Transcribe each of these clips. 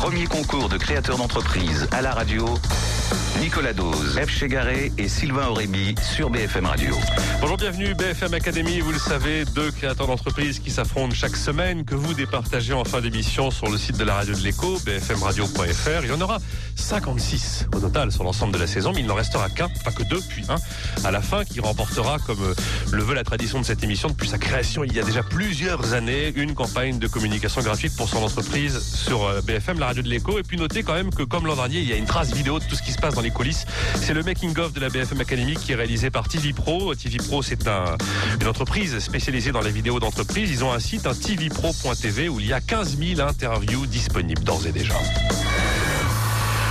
Premier concours de créateurs d'entreprise à la radio, Nicolas Doze, Ève Chégaré et Sylvain Orebi sur BFM Radio. Bonjour, bienvenue BFM Academy. Vous le savez, deux créateurs d'entreprise qui s'affrontent chaque semaine, que vous départagez en fin d'émission sur le site de la radio de l'écho, bfmradio.fr. Il y en aura 56 au total sur l'ensemble de la saison, mais il n'en restera qu'un, pas que deux, puis un à la fin, qui remportera, comme le veut la tradition de cette émission depuis sa création il y a déjà plusieurs années, une campagne de communication gratuite pour son entreprise sur BFM, la radio de l'écho. Et puis notez quand même que, comme l'an dernier, il y a une trace vidéo de tout ce qui se passe dans les coulisses. C'est le making-of de la BFM Academy qui est réalisé par TV Pro. TV Pro, c'est une entreprise spécialisée dans les vidéos d'entreprise. Ils ont un site, un tvpro.tv, où il y a 15 000 interviews disponibles d'ores et déjà.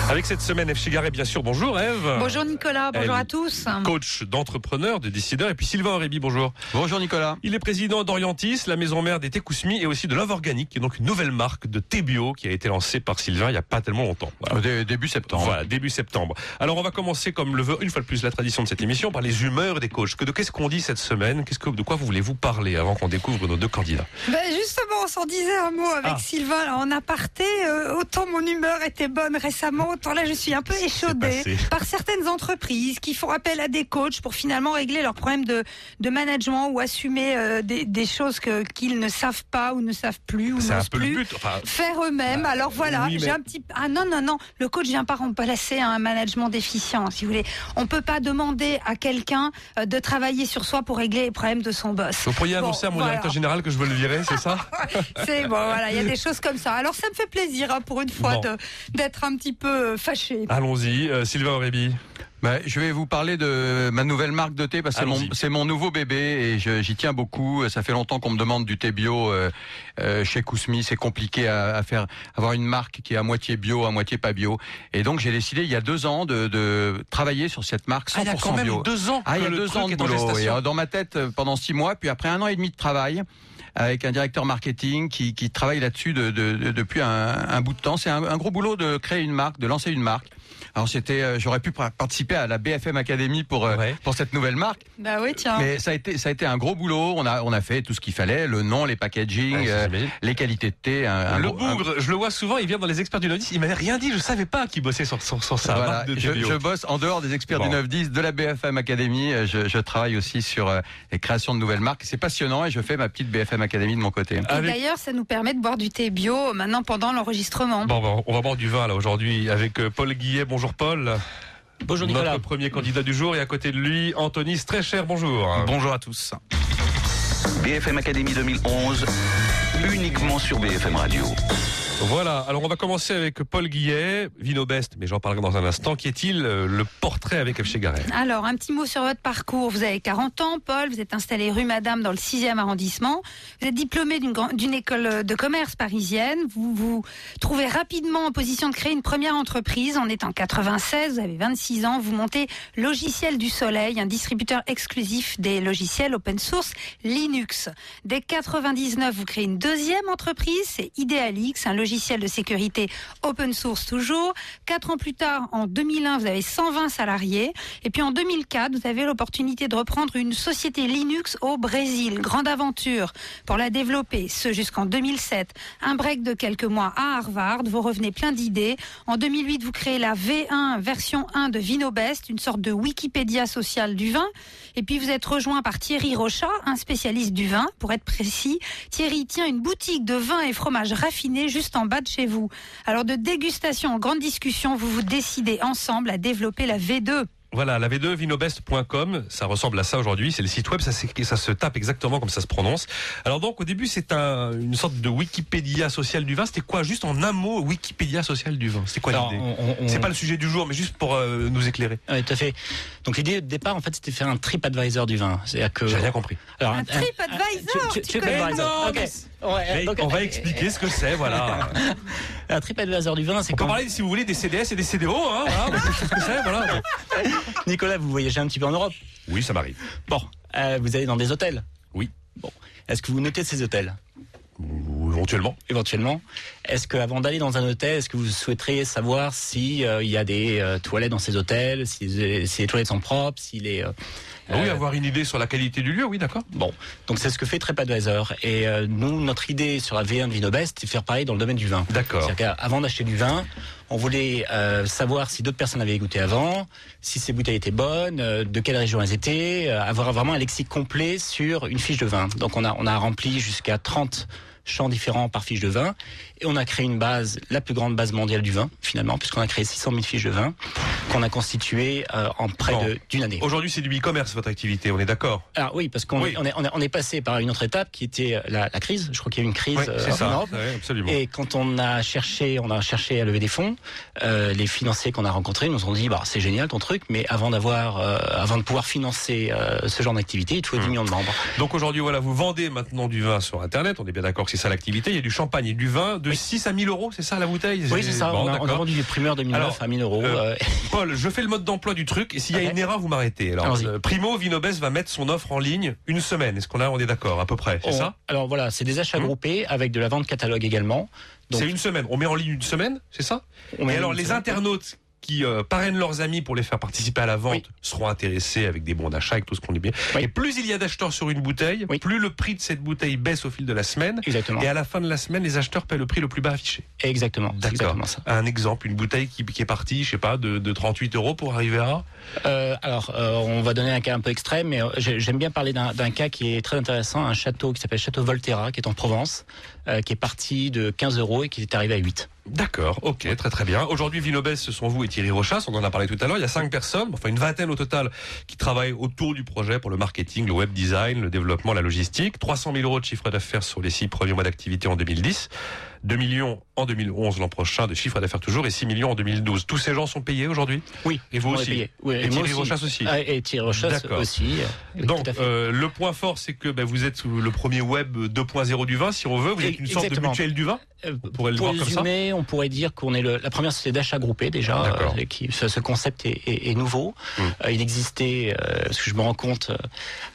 Avec cette semaine, Ève Chégaré, bien sûr. Bonjour Ève. Bonjour Nicolas, bonjour Ève, à tous. Coach d'entrepreneurs, de décideurs. Et puis Sylvain Orebi, bonjour. Bonjour Nicolas. Il est président d'Orientis, la maison mère des Técousmi, et aussi de Love Organic, qui est donc une nouvelle marque de thé bio qui a été lancée par Sylvain il n'y a pas tellement longtemps. Voilà. Début septembre. Voilà, début septembre. Alors on va commencer, comme le veut une fois de plus la tradition de cette émission, par les humeurs des coachs. Qu'est-ce qu'on dit cette semaine? De quoi voulez-vous parler avant qu'on découvre nos deux candidats? Justement, on s'en disait un mot avec Sylvain. Alors, en aparté, autant mon humeur était bonne récemment, autant là je suis un peu échaudée par certaines entreprises qui font appel à des coachs pour finalement régler leurs problèmes de management ou assumer des choses qu'ils ne savent pas ou ne savent plus ou n'osent plus faire eux-mêmes. Alors voilà, oui, mais... j'ai un petit... Ah non, le coach vient pas remplacer un management déficient, si vous voulez. On peut pas demander à quelqu'un de travailler sur soi pour régler les problèmes de son boss. Vous pourriez annoncer à mon directeur général que je veux le virer, c'est ça? C'est bon, voilà, il y a des choses comme ça. Alors ça me fait plaisir, pour une fois, d'être un petit peu fâché. Allons-y, Sylvain Orebi. Je vais vous parler de ma nouvelle marque de thé parce que c'est mon nouveau bébé et j'y tiens beaucoup. Ça fait longtemps qu'on me demande du thé bio chez Kousmi. C'est compliqué à faire, avoir une marque qui est à moitié bio, à moitié pas bio. Et donc j'ai décidé il y a 2 ans de travailler sur cette marque 100% bio. Il y a quand même 2 ans. Il y a 2 ans de boulot. Et dans ma tête pendant 6 mois, puis après 1 an et demi de travail avec un directeur marketing qui travaille là-dessus depuis un bout de temps. C'est un gros boulot de créer une marque, de lancer une marque. Alors j'aurais pu participer à la BFM Academy pour cette nouvelle marque. Bah oui, tiens. Mais ça a été un gros boulot. On a fait tout ce qu'il fallait, le nom, les packaging, les qualités de thé. Je le vois souvent. Il vient dans les experts du 9-10. Il m'avait rien dit. Je savais pas qu'il bossait sur sa marque de thé bio. Je bosse en dehors des experts du 9-10 de la BFM Academy. Je travaille aussi sur les créations de nouvelles marques. C'est passionnant et je fais ma petite BFM Academy de mon côté. D'ailleurs, ça nous permet de boire du thé bio maintenant pendant l'enregistrement. Bon, on va boire du vin là aujourd'hui avec Paul Guillet. Bonjour Paul. Bonjour Nicolas. Notre premier candidat du jour, et à côté de lui, Anthony Strecher. Bonjour. Bonjour à tous. BFM Academy 2011, uniquement sur BFM Radio. Voilà, alors on va commencer avec Paul Guillet, Vinobest, mais j'en parlerai dans un instant. Qui est-il, le portrait avec Ève Chégaré? Alors, un petit mot sur votre parcours. Vous avez 40 ans, Paul, vous êtes installé rue Madame dans le 6e arrondissement. Vous êtes diplômé d'une école de commerce parisienne. Vous vous trouvez rapidement en position de créer une première entreprise. On est en 96, vous avez 26 ans. Vous montez Logiciel du Soleil, un distributeur exclusif des logiciels open source Linux. Dès 99, vous créez une deuxième entreprise, c'est IdealX, un logiciel de sécurité open source toujours. 4 ans plus tard, en 2001, vous avez 120 salariés. Et puis en 2004, vous avez l'opportunité de reprendre une société Linux au Brésil. Grande aventure pour la développer. Ce jusqu'en 2007. Un break de quelques mois à Harvard. Vous revenez plein d'idées. En 2008, vous créez la V1, version 1 de Vinobest, une sorte de Wikipédia sociale du vin. Et puis vous êtes rejoint par Thierry Rochat, un spécialiste du vin, pour être précis. Thierry tient une boutique de vin et fromage raffiné juste en bas de chez vous. Alors de dégustation en grande discussion, vous vous décidez ensemble à développer la V2. Voilà, la V2, vinobest.com, ça ressemble à ça aujourd'hui, c'est le site web, ça se tape exactement comme ça se prononce. Alors donc au début c'est une sorte de Wikipédia sociale du vin. C'était quoi, juste en un mot, Wikipédia sociale du vin? C'était quoi l'idée? C'est pas le sujet du jour, mais juste pour nous éclairer. Oui, tout à fait. Donc l'idée de départ en fait c'était faire un TripAdvisor du vin. C'est-à-dire que... J'ai rien compris. Alors, un TripAdvisor, tu connais? Non, okay. On va expliquer ce que c'est, voilà. Un TripAdvisor du vin, c'est quand on peut parler, si vous voulez, des CDS et des CDO, hein, voilà. Nicolas, vous voyagez un petit peu en Europe? Oui, ça m'arrive. Bon, vous allez dans des hôtels? Oui. Bon, est-ce que vous notez ces hôtels? Éventuellement. Éventuellement. Est-ce qu'avant d'aller dans un hôtel, est-ce que vous souhaiteriez savoir s'il y a des toilettes dans ces hôtels, si les toilettes sont propres, si les... Oui, avoir une idée sur la qualité du lieu, oui, d'accord. Bon, donc c'est ce que fait TripAdvisor. Et nous, notre idée sur la V1 de Vinobest, c'est faire pareil dans le domaine du vin. D'accord. C'est-à-dire qu'avant d'acheter du vin, on voulait savoir si d'autres personnes avaient goûté avant, si ces bouteilles étaient bonnes, de quelle région elles étaient, avoir vraiment un lexique complet sur une fiche de vin. Donc on a rempli jusqu'à 30 champs différents par fiche de vin, et on a créé une base, la plus grande base mondiale du vin, finalement, puisqu'on a créé 600 000 fiches de vin, qu'on a constituées en près d'une année. Aujourd'hui, c'est du e-commerce, votre activité, on est d'accord? Ah oui, parce qu'on on est passé par une autre étape, qui était la crise. Je crois qu'il y a eu une crise en Europe. Oui, absolument. Et quand on a cherché à lever des fonds, les financiers qu'on a rencontrés nous ont dit, bah, c'est génial ton truc, mais avant de pouvoir financer ce genre d'activité, il faut 10 millions de membres. Donc aujourd'hui, voilà, vous vendez maintenant du vin sur Internet, on est bien d'accord que c'est ça l'activité, il y a du champagne et du vin, de 6 à 1 000 euros, c'est ça la bouteille? Oui, c'est ça, bon, on a vendu des primeurs de 1 900 à 1 000 euros. Paul, je fais le mode d'emploi du truc, et s'il y a une erreur, vous m'arrêtez. Alors, primo, Vinobest va mettre son offre en ligne une semaine, est-ce qu'on on est d'accord à peu près, c'est ça? Alors voilà, c'est des achats groupés, avec de la vente catalogue également. Donc, c'est une semaine, on met en ligne une semaine, c'est ça? Et alors les internautes qui parrainent leurs amis pour les faire participer à la vente seront intéressés avec des bons d'achat, avec tout ce qu'on dit bien. Oui. Et plus il y a d'acheteurs sur une bouteille, plus le prix de cette bouteille baisse au fil de la semaine. Exactement. Et à la fin de la semaine, les acheteurs paient le prix le plus bas affiché. Exactement. D'accord. Exactement ça. Un exemple, une bouteille qui est partie, je sais pas, de 38 euros pour arriver à... on va donner un cas un peu extrême, mais j'aime bien parler d'un cas qui est très intéressant, un château qui s'appelle Château Volterra, qui est en Provence, qui est parti de 15 euros et qui est arrivé à 8. D'accord, ok, très très bien. Aujourd'hui, Vinobest, ce sont vous et Thierry Rochat, on en a parlé tout à l'heure. Il y a 5 personnes, enfin une vingtaine au total, qui travaillent autour du projet pour le marketing, le web design, le développement, la logistique. 300 000 euros de chiffre d'affaires sur les 6 premiers mois d'activité en 2010. 2 millions en 2011, l'an prochain, de chiffre d'affaires toujours, et 6 millions en 2012. Tous ces gens sont payés aujourd'hui? Oui. Et vous aussi? Oui, et Thierry Rochat aussi? Et Thierry Rochat aussi. Donc, le point fort, c'est que vous êtes le premier web 2.0 du vin, si on veut. Vous êtes une sorte de mutuelle du vin? On pourrait le voir comme ça. On pourrait dire qu'on est la première société d'achat groupée déjà. Ce concept est nouveau. Il existait, parce que je me rends compte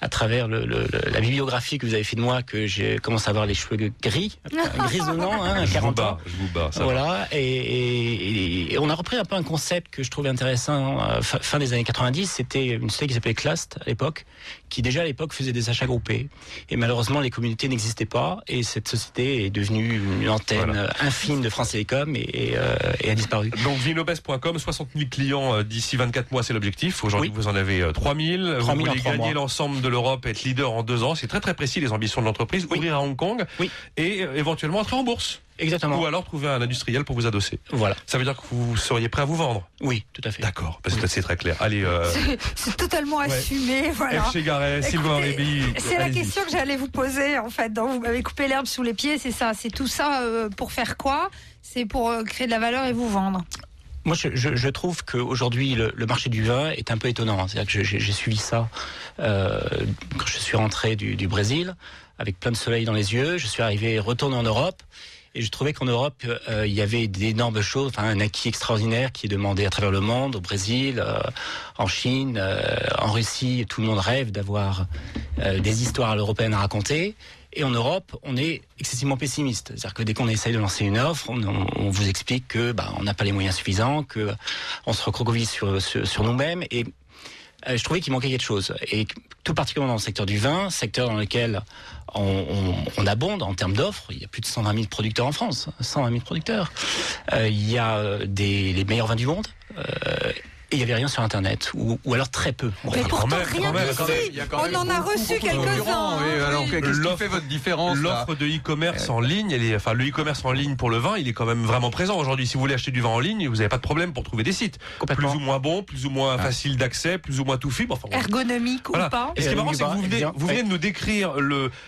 à travers la bibliographie que vous avez fait de moi, que j'ai commencé à avoir les cheveux gris, grisonnants, hein, à 40 ans. Je vous bats, voilà. Et on a repris un peu un concept que je trouvais intéressant fin des années 90. C'était une société qui s'appelait Clast à l'époque, qui déjà à l'époque faisait des achats groupés. Et malheureusement, les communautés n'existaient pas. Et cette société est devenue une antenne infime de France Télécom et a disparu. Donc Vinobest.com, 60 000 clients d'ici 24 mois, c'est l'objectif. Aujourd'hui, vous en avez 3 000. Vous voulez gagner l'ensemble de l'Europe, être leader en 2 ans. C'est très très précis les ambitions de l'entreprise. Ouvrir à Hong Kong et éventuellement entrer en bourse. Exactement. Ou alors trouver un industriel pour vous adosser. Voilà. Ça veut dire que vous seriez prêt à vous vendre? Oui, tout à fait. D'accord, parce que c'est très clair. Allez, c'est totalement assumé. Voilà. Ève Chégaré, Sylvain Orebi. C'est la question que j'allais vous poser en fait. Donc, vous m'avez coupé l'herbe sous les pieds, c'est ça. C'est tout ça pour faire quoi? C'est pour créer de la valeur et vous vendre. Moi, je trouve qu'aujourd'hui, le marché du vin est un peu étonnant. C'est-à-dire que j'ai suivi ça quand je suis rentré du Brésil, avec plein de soleil dans les yeux. Je suis retourné en Europe. Et je trouvais qu'en Europe, il y avait d'énormes choses, un acquis extraordinaire qui est demandé à travers le monde, au Brésil, en Chine, en Russie. Tout le monde rêve d'avoir des histoires à l'européenne à raconter. Et en Europe, on est excessivement pessimiste. C'est-à-dire que dès qu'on essaye de lancer une offre, on vous explique que on n'a pas les moyens suffisants, que on se recroqueville sur nous-mêmes. Et je trouvais qu'il manquait quelque chose. Et tout particulièrement dans le secteur du vin, secteur dans lequel on abonde en termes d'offres. Il y a plus de 120 000 producteurs en France. 120 000 producteurs. Il y a les meilleurs vins du monde. Et il n'y avait rien sur Internet, ou alors très peu. Mais pourtant, rien d'ici. On en a reçu quelques-uns. Qu'est-ce qui fait votre différence? L'offre de e-commerce en ligne, le e-commerce en ligne pour le vin, il est quand même vraiment présent aujourd'hui. Si vous voulez acheter du vin en ligne, vous n'avez pas de problème pour trouver des sites. Plus ou moins bons, plus ou moins faciles d'accès, plus ou moins tout fibre. Ergonomique ou pas. Et ce qui est marrant, c'est que vous venez de nous décrire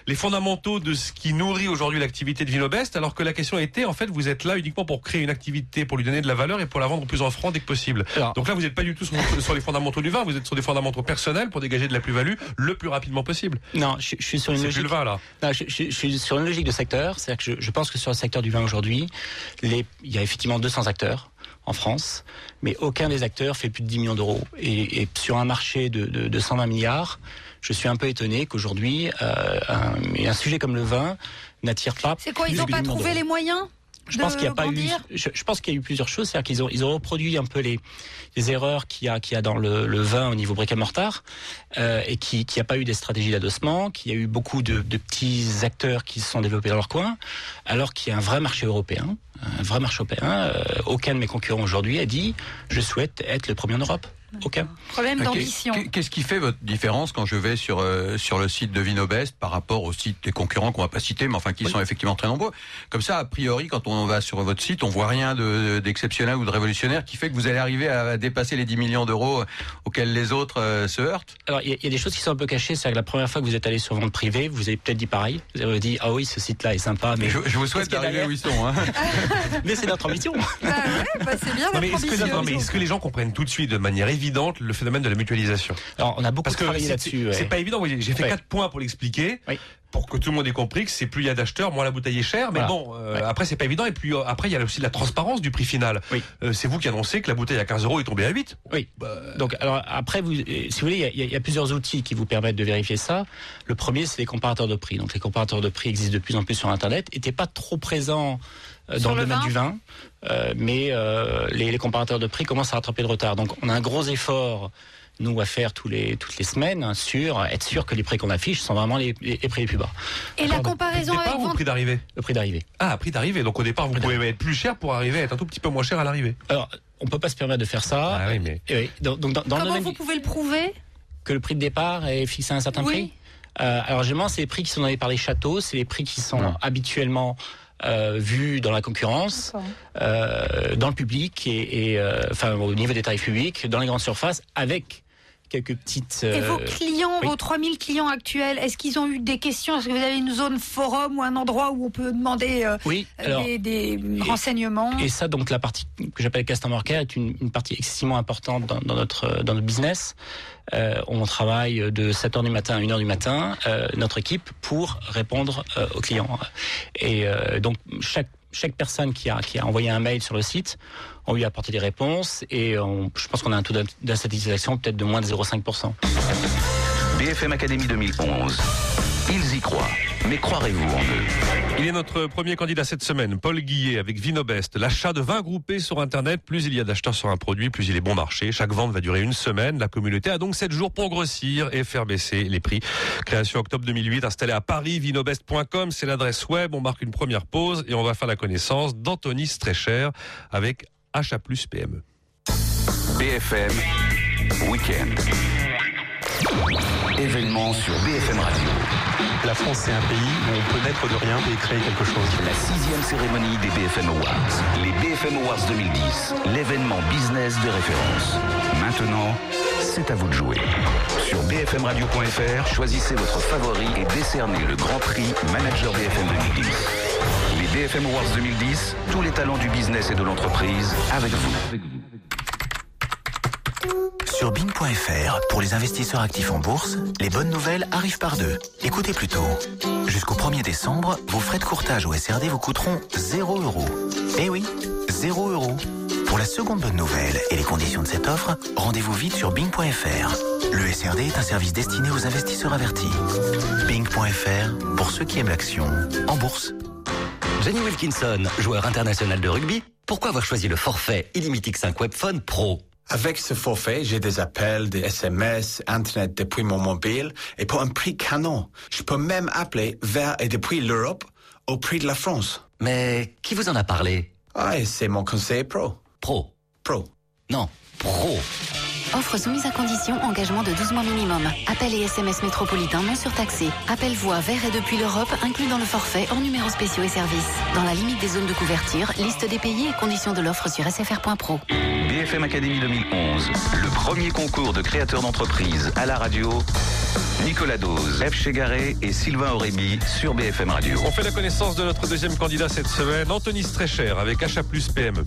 les fondamentaux de ce qui nourrit aujourd'hui l'activité de Vinobest, alors que la question était, en fait, vous êtes là uniquement pour créer une activité, pour lui donner de la valeur et pour la vendre le plus en franc dès que possible. Donc là, vous êtes n'êtes pas du tout sur les fondamentaux du vin, vous êtes sur des fondamentaux personnels pour dégager de la plus-value le plus rapidement possible. Non, je suis sur une logique. C'est plus le vin, là. Non, je suis sur une logique de secteur. C'est-à-dire que je pense que sur le secteur du vin aujourd'hui, il y a effectivement 200 acteurs en France, mais aucun des acteurs fait plus de 10 millions d'euros. Et sur un marché de 120 milliards, je suis un peu étonné qu'aujourd'hui, un sujet comme le vin n'attire pas. C'est quoi, ils n'ont pas trouvé les moyens? Je pense qu'il y a eu plusieurs choses, c'est-à-dire qu'ils ont reproduit un peu les erreurs qu'il y a dans le vin au niveau bric-à-mortar, et qu'il n'y a pas eu des stratégies d'adossement, qu'il y a eu beaucoup de petits acteurs qui se sont développés dans leur coin, alors qu'il y a un vrai marché européen. Un vrai marché européen. Aucun de mes concurrents aujourd'hui a dit je souhaite être le premier en Europe. Aucun. Problème d'ambition. Qu'est-ce qui fait votre différence quand je vais sur le site de Vinobest par rapport aux sites des concurrents qu'on va pas citer, mais enfin qui sont effectivement très nombreux? Comme ça, a priori, quand on va sur votre site, on voit rien d'exceptionnel ou de révolutionnaire qui fait que vous allez arriver à dépasser les 10 millions d'euros auxquels les autres se heurtent. Alors, il y a des choses qui sont un peu cachées. C'est que la première fois que vous êtes allé sur Vente Privée, vous avez peut-être dit pareil. Vous avez dit ah oui, ce site-là est sympa, mais je vous souhaite d'arriver où ils sont. Hein. Mais c'est notre ambition. Bah ouais, bah c'est bien notre ambition. Mais est-ce que les gens comprennent tout de suite de manière évidente le phénomène de la mutualisation? Alors, on a beaucoup travaillé là-dessus. C'est pas évident. J'ai fait 4 points pour l'expliquer. Oui. Pour que tout le monde ait compris que c'est plus il y a d'acheteurs, moins la bouteille est chère. Mais voilà. Après, c'est pas évident. Et puis, après, il y a aussi de la transparence du prix final. Oui. C'est vous qui annoncez que la bouteille à 15 euros est tombée à 8. Oui. Donc, alors, après, si vous voulez, il y a plusieurs outils qui vous permettent de vérifier ça. Le premier, c'est les comparateurs de prix. Donc, les comparateurs de prix existent de plus en plus sur Internet. Ils n'étaient pas trop présents dans le domaine du vin. Mais les comparateurs de prix commencent à rattraper le retard. Donc, on a un gros effort, nous, à faire toutes les semaines, sur être sûr que les prix qu'on affiche sont vraiment les prix les plus bas. Et alors, la comparaison avec le prix d'arrivée? Le prix d'arrivée. Ah, prix d'arrivée. Donc au départ, vous pouvez être plus cher pour arriver à être un tout petit peu moins cher à l'arrivée. Alors, on ne peut pas se permettre de faire ça. Ah oui, mais... Comment vous pouvez le prouver? Que le prix de départ est fixé à un certain prix. Alors, généralement, c'est les prix qui sont donnés par les châteaux, c'est les prix qui sont habituellement vus dans la concurrence, dans le public, et au niveau des tarifs publics, dans les grandes surfaces, avec quelques petites... Et vos clients, vos 3000 clients actuels, est-ce qu'ils ont eu des questions? Est-ce que vous avez une zone forum ou un endroit où on peut demander des renseignements? Et ça, donc, la partie que j'appelle customer care est une partie excessivement importante dans notre business. On travaille de 7h du matin à 1h du matin, notre équipe, pour répondre aux clients. Et donc, chaque personne qui a envoyé un mail sur le site, on lui a apporté des réponses et je pense qu'on a un taux d'insatisfaction peut-être de moins de 0,5%. BFM Academy 2011. Ils y croient, mais croirez-vous en eux? Il est notre premier candidat cette semaine, Paul Guillet, avec Vinobest. L'achat de vins groupés sur Internet, plus il y a d'acheteurs sur un produit, plus il est bon marché. Chaque vente va durer une semaine. La communauté a donc 7 jours pour grossir et faire baisser les prix. Création octobre 2008, installée à Paris, vinobest.com, c'est l'adresse web. On marque une première pause et on va faire la connaissance d'Anthony Strecher avec Achat Plus PME. BFM Weekend. Événement sur BFM Radio. La France, c'est un pays où on peut naître de rien et créer quelque chose. La 6e cérémonie des BFM Awards. Les BFM Awards 2010, l'événement business de référence. Maintenant, c'est à vous de jouer. Sur bfmradio.fr, choisissez votre favori et décernez le grand prix Manager BFM 2010. Les BFM Awards 2010, tous les talents du business et de l'entreprise, avec vous. Sur Bing.fr, pour les investisseurs actifs en bourse, les bonnes nouvelles arrivent par deux. Écoutez plutôt. Jusqu'au 1er décembre, vos frais de courtage au SRD vous coûteront 0 €. Eh oui, 0 €. Pour la seconde bonne nouvelle et les conditions de cette offre, rendez-vous vite sur Bing.fr. Le SRD est un service destiné aux investisseurs avertis. Bing.fr, pour ceux qui aiment l'action en bourse. Jenny Wilkinson, joueur international de rugby, pourquoi avoir choisi le forfait Illimity 5 Webphone Pro? Avec ce forfait, j'ai des appels, des SMS, Internet depuis mon mobile et pour un prix canon. Je peux même appeler vers et depuis l'Europe au prix de la France. Mais qui vous en a parlé? C'est mon conseiller pro. Pro. Offre soumise à condition, engagement de 12 mois minimum. Appel et SMS métropolitain non surtaxé. Appel voix vers et depuis l'Europe, inclus dans le forfait, hors numéros spéciaux et services. Dans la limite des zones de couverture, liste des pays et conditions de l'offre sur sfr.pro. BFM Academy 2011, le premier concours de créateurs d'entreprises à la radio. Nicolas Doze, Ève Chégaré et Sylvain Orebi sur BFM Radio. On fait la connaissance de notre deuxième candidat cette semaine, Anthony Strecher, avec Achat Plus PME.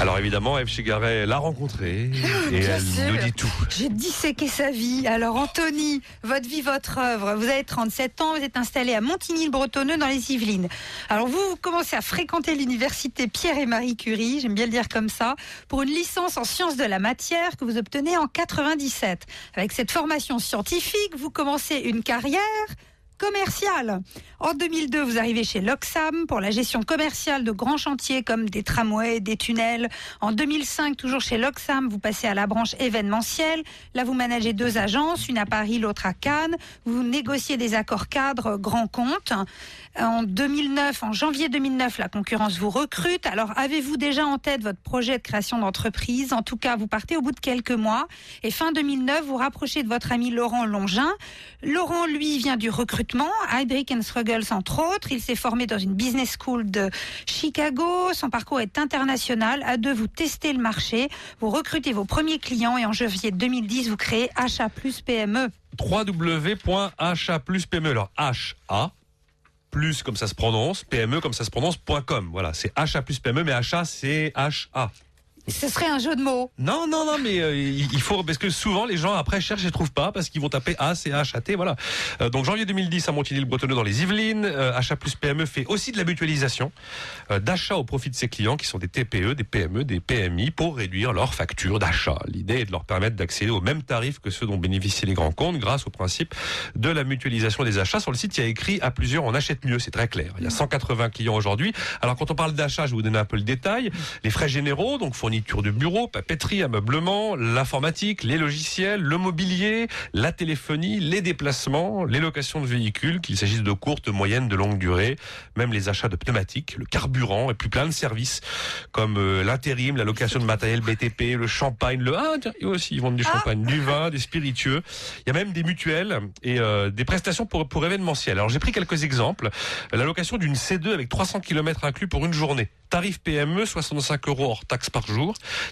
Alors évidemment, Ève Chégaré l'a rencontrée et elle nous dit tout. J'ai disséqué sa vie. Alors Anthony, votre vie, votre œuvre. Vous avez 37 ans, vous êtes installé à Montigny-le-Bretonneux dans les Yvelines. Alors vous commencez à fréquenter l'université Pierre et Marie Curie, j'aime bien le dire comme ça, pour une licence en sciences de la matière que vous obtenez en 97. Avec cette formation scientifique, vous commencez une carrière commercial. En 2002, vous arrivez chez Loxam pour la gestion commerciale de grands chantiers comme des tramways, des tunnels. En 2005, toujours chez Loxam, vous passez à la branche événementielle. Là, vous managez deux agences, une à Paris, l'autre à Cannes. Vous négociez des accords cadres grands comptes. En janvier 2009, la concurrence vous recrute. Alors, avez-vous déjà en tête votre projet de création d'entreprise? En tout cas, vous partez au bout de quelques mois. Et fin 2009, vous rapprochez de votre ami Laurent Longin. Laurent, lui, vient du recrutement Heidrick & Struggles entre autres. Il s'est formé dans une business school de Chicago. Son parcours est international. À deux, vous testez le marché, vous recrutez vos premiers clients et en janvier 2010, vous créez Achat Plus PME. www.achatpluspme. Alors H-A plus comme ça se prononce, PME comme ça se prononce.com. Voilà, c'est Achat Plus PME, mais Achat c'est H-A. Ce serait un jeu de mots. Non, mais il faut, parce que souvent les gens après cherchent et trouvent pas parce qu'ils vont taper A, C, H, A, T, voilà. Donc janvier 2010 à Montigny-le-Bretonneux dans les Yvelines, Achat Plus PME fait aussi de la mutualisation d'achat au profit de ses clients qui sont des TPE, des PME, des PMI pour réduire leurs factures d'achat. L'idée est de leur permettre d'accéder aux mêmes tarifs que ceux dont bénéficient les grands comptes grâce au principe de la mutualisation des achats. Sur le site, il y a écrit à plusieurs on achète mieux, c'est très clair. Il y a 180 clients aujourd'hui. Alors quand on parle d'achat, je vais vous donner un peu le détail. Les frais généraux, donc fournisseurs de bureau, papeterie, ameublement, l'informatique, les logiciels, le mobilier, la téléphonie, les déplacements, les locations de véhicules, qu'il s'agisse de courtes, moyennes, de longue durée, même les achats de pneumatiques, le carburant et puis plein de services comme l'intérim, la location de matériel BTP, le champagne, et aussi ils vendent du champagne, du vin, des spiritueux. Il y a même des mutuelles et des prestations pour événementiel. Alors j'ai pris quelques exemples. La location d'une C2 avec 300 km inclus pour une journée. Tarif PME, 65 € hors taxe par jour.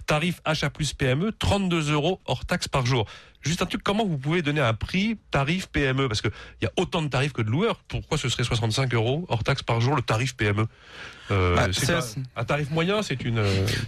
Tarif Achat Plus PME, 32 € hors taxe par jour. Juste un truc, comment vous pouvez donner un prix tarif PME? Parce qu'il y a autant de tarifs que de loueurs. Pourquoi ce serait 65 € hors taxe par jour, le tarif PME? Un tarif moyen, c'est une...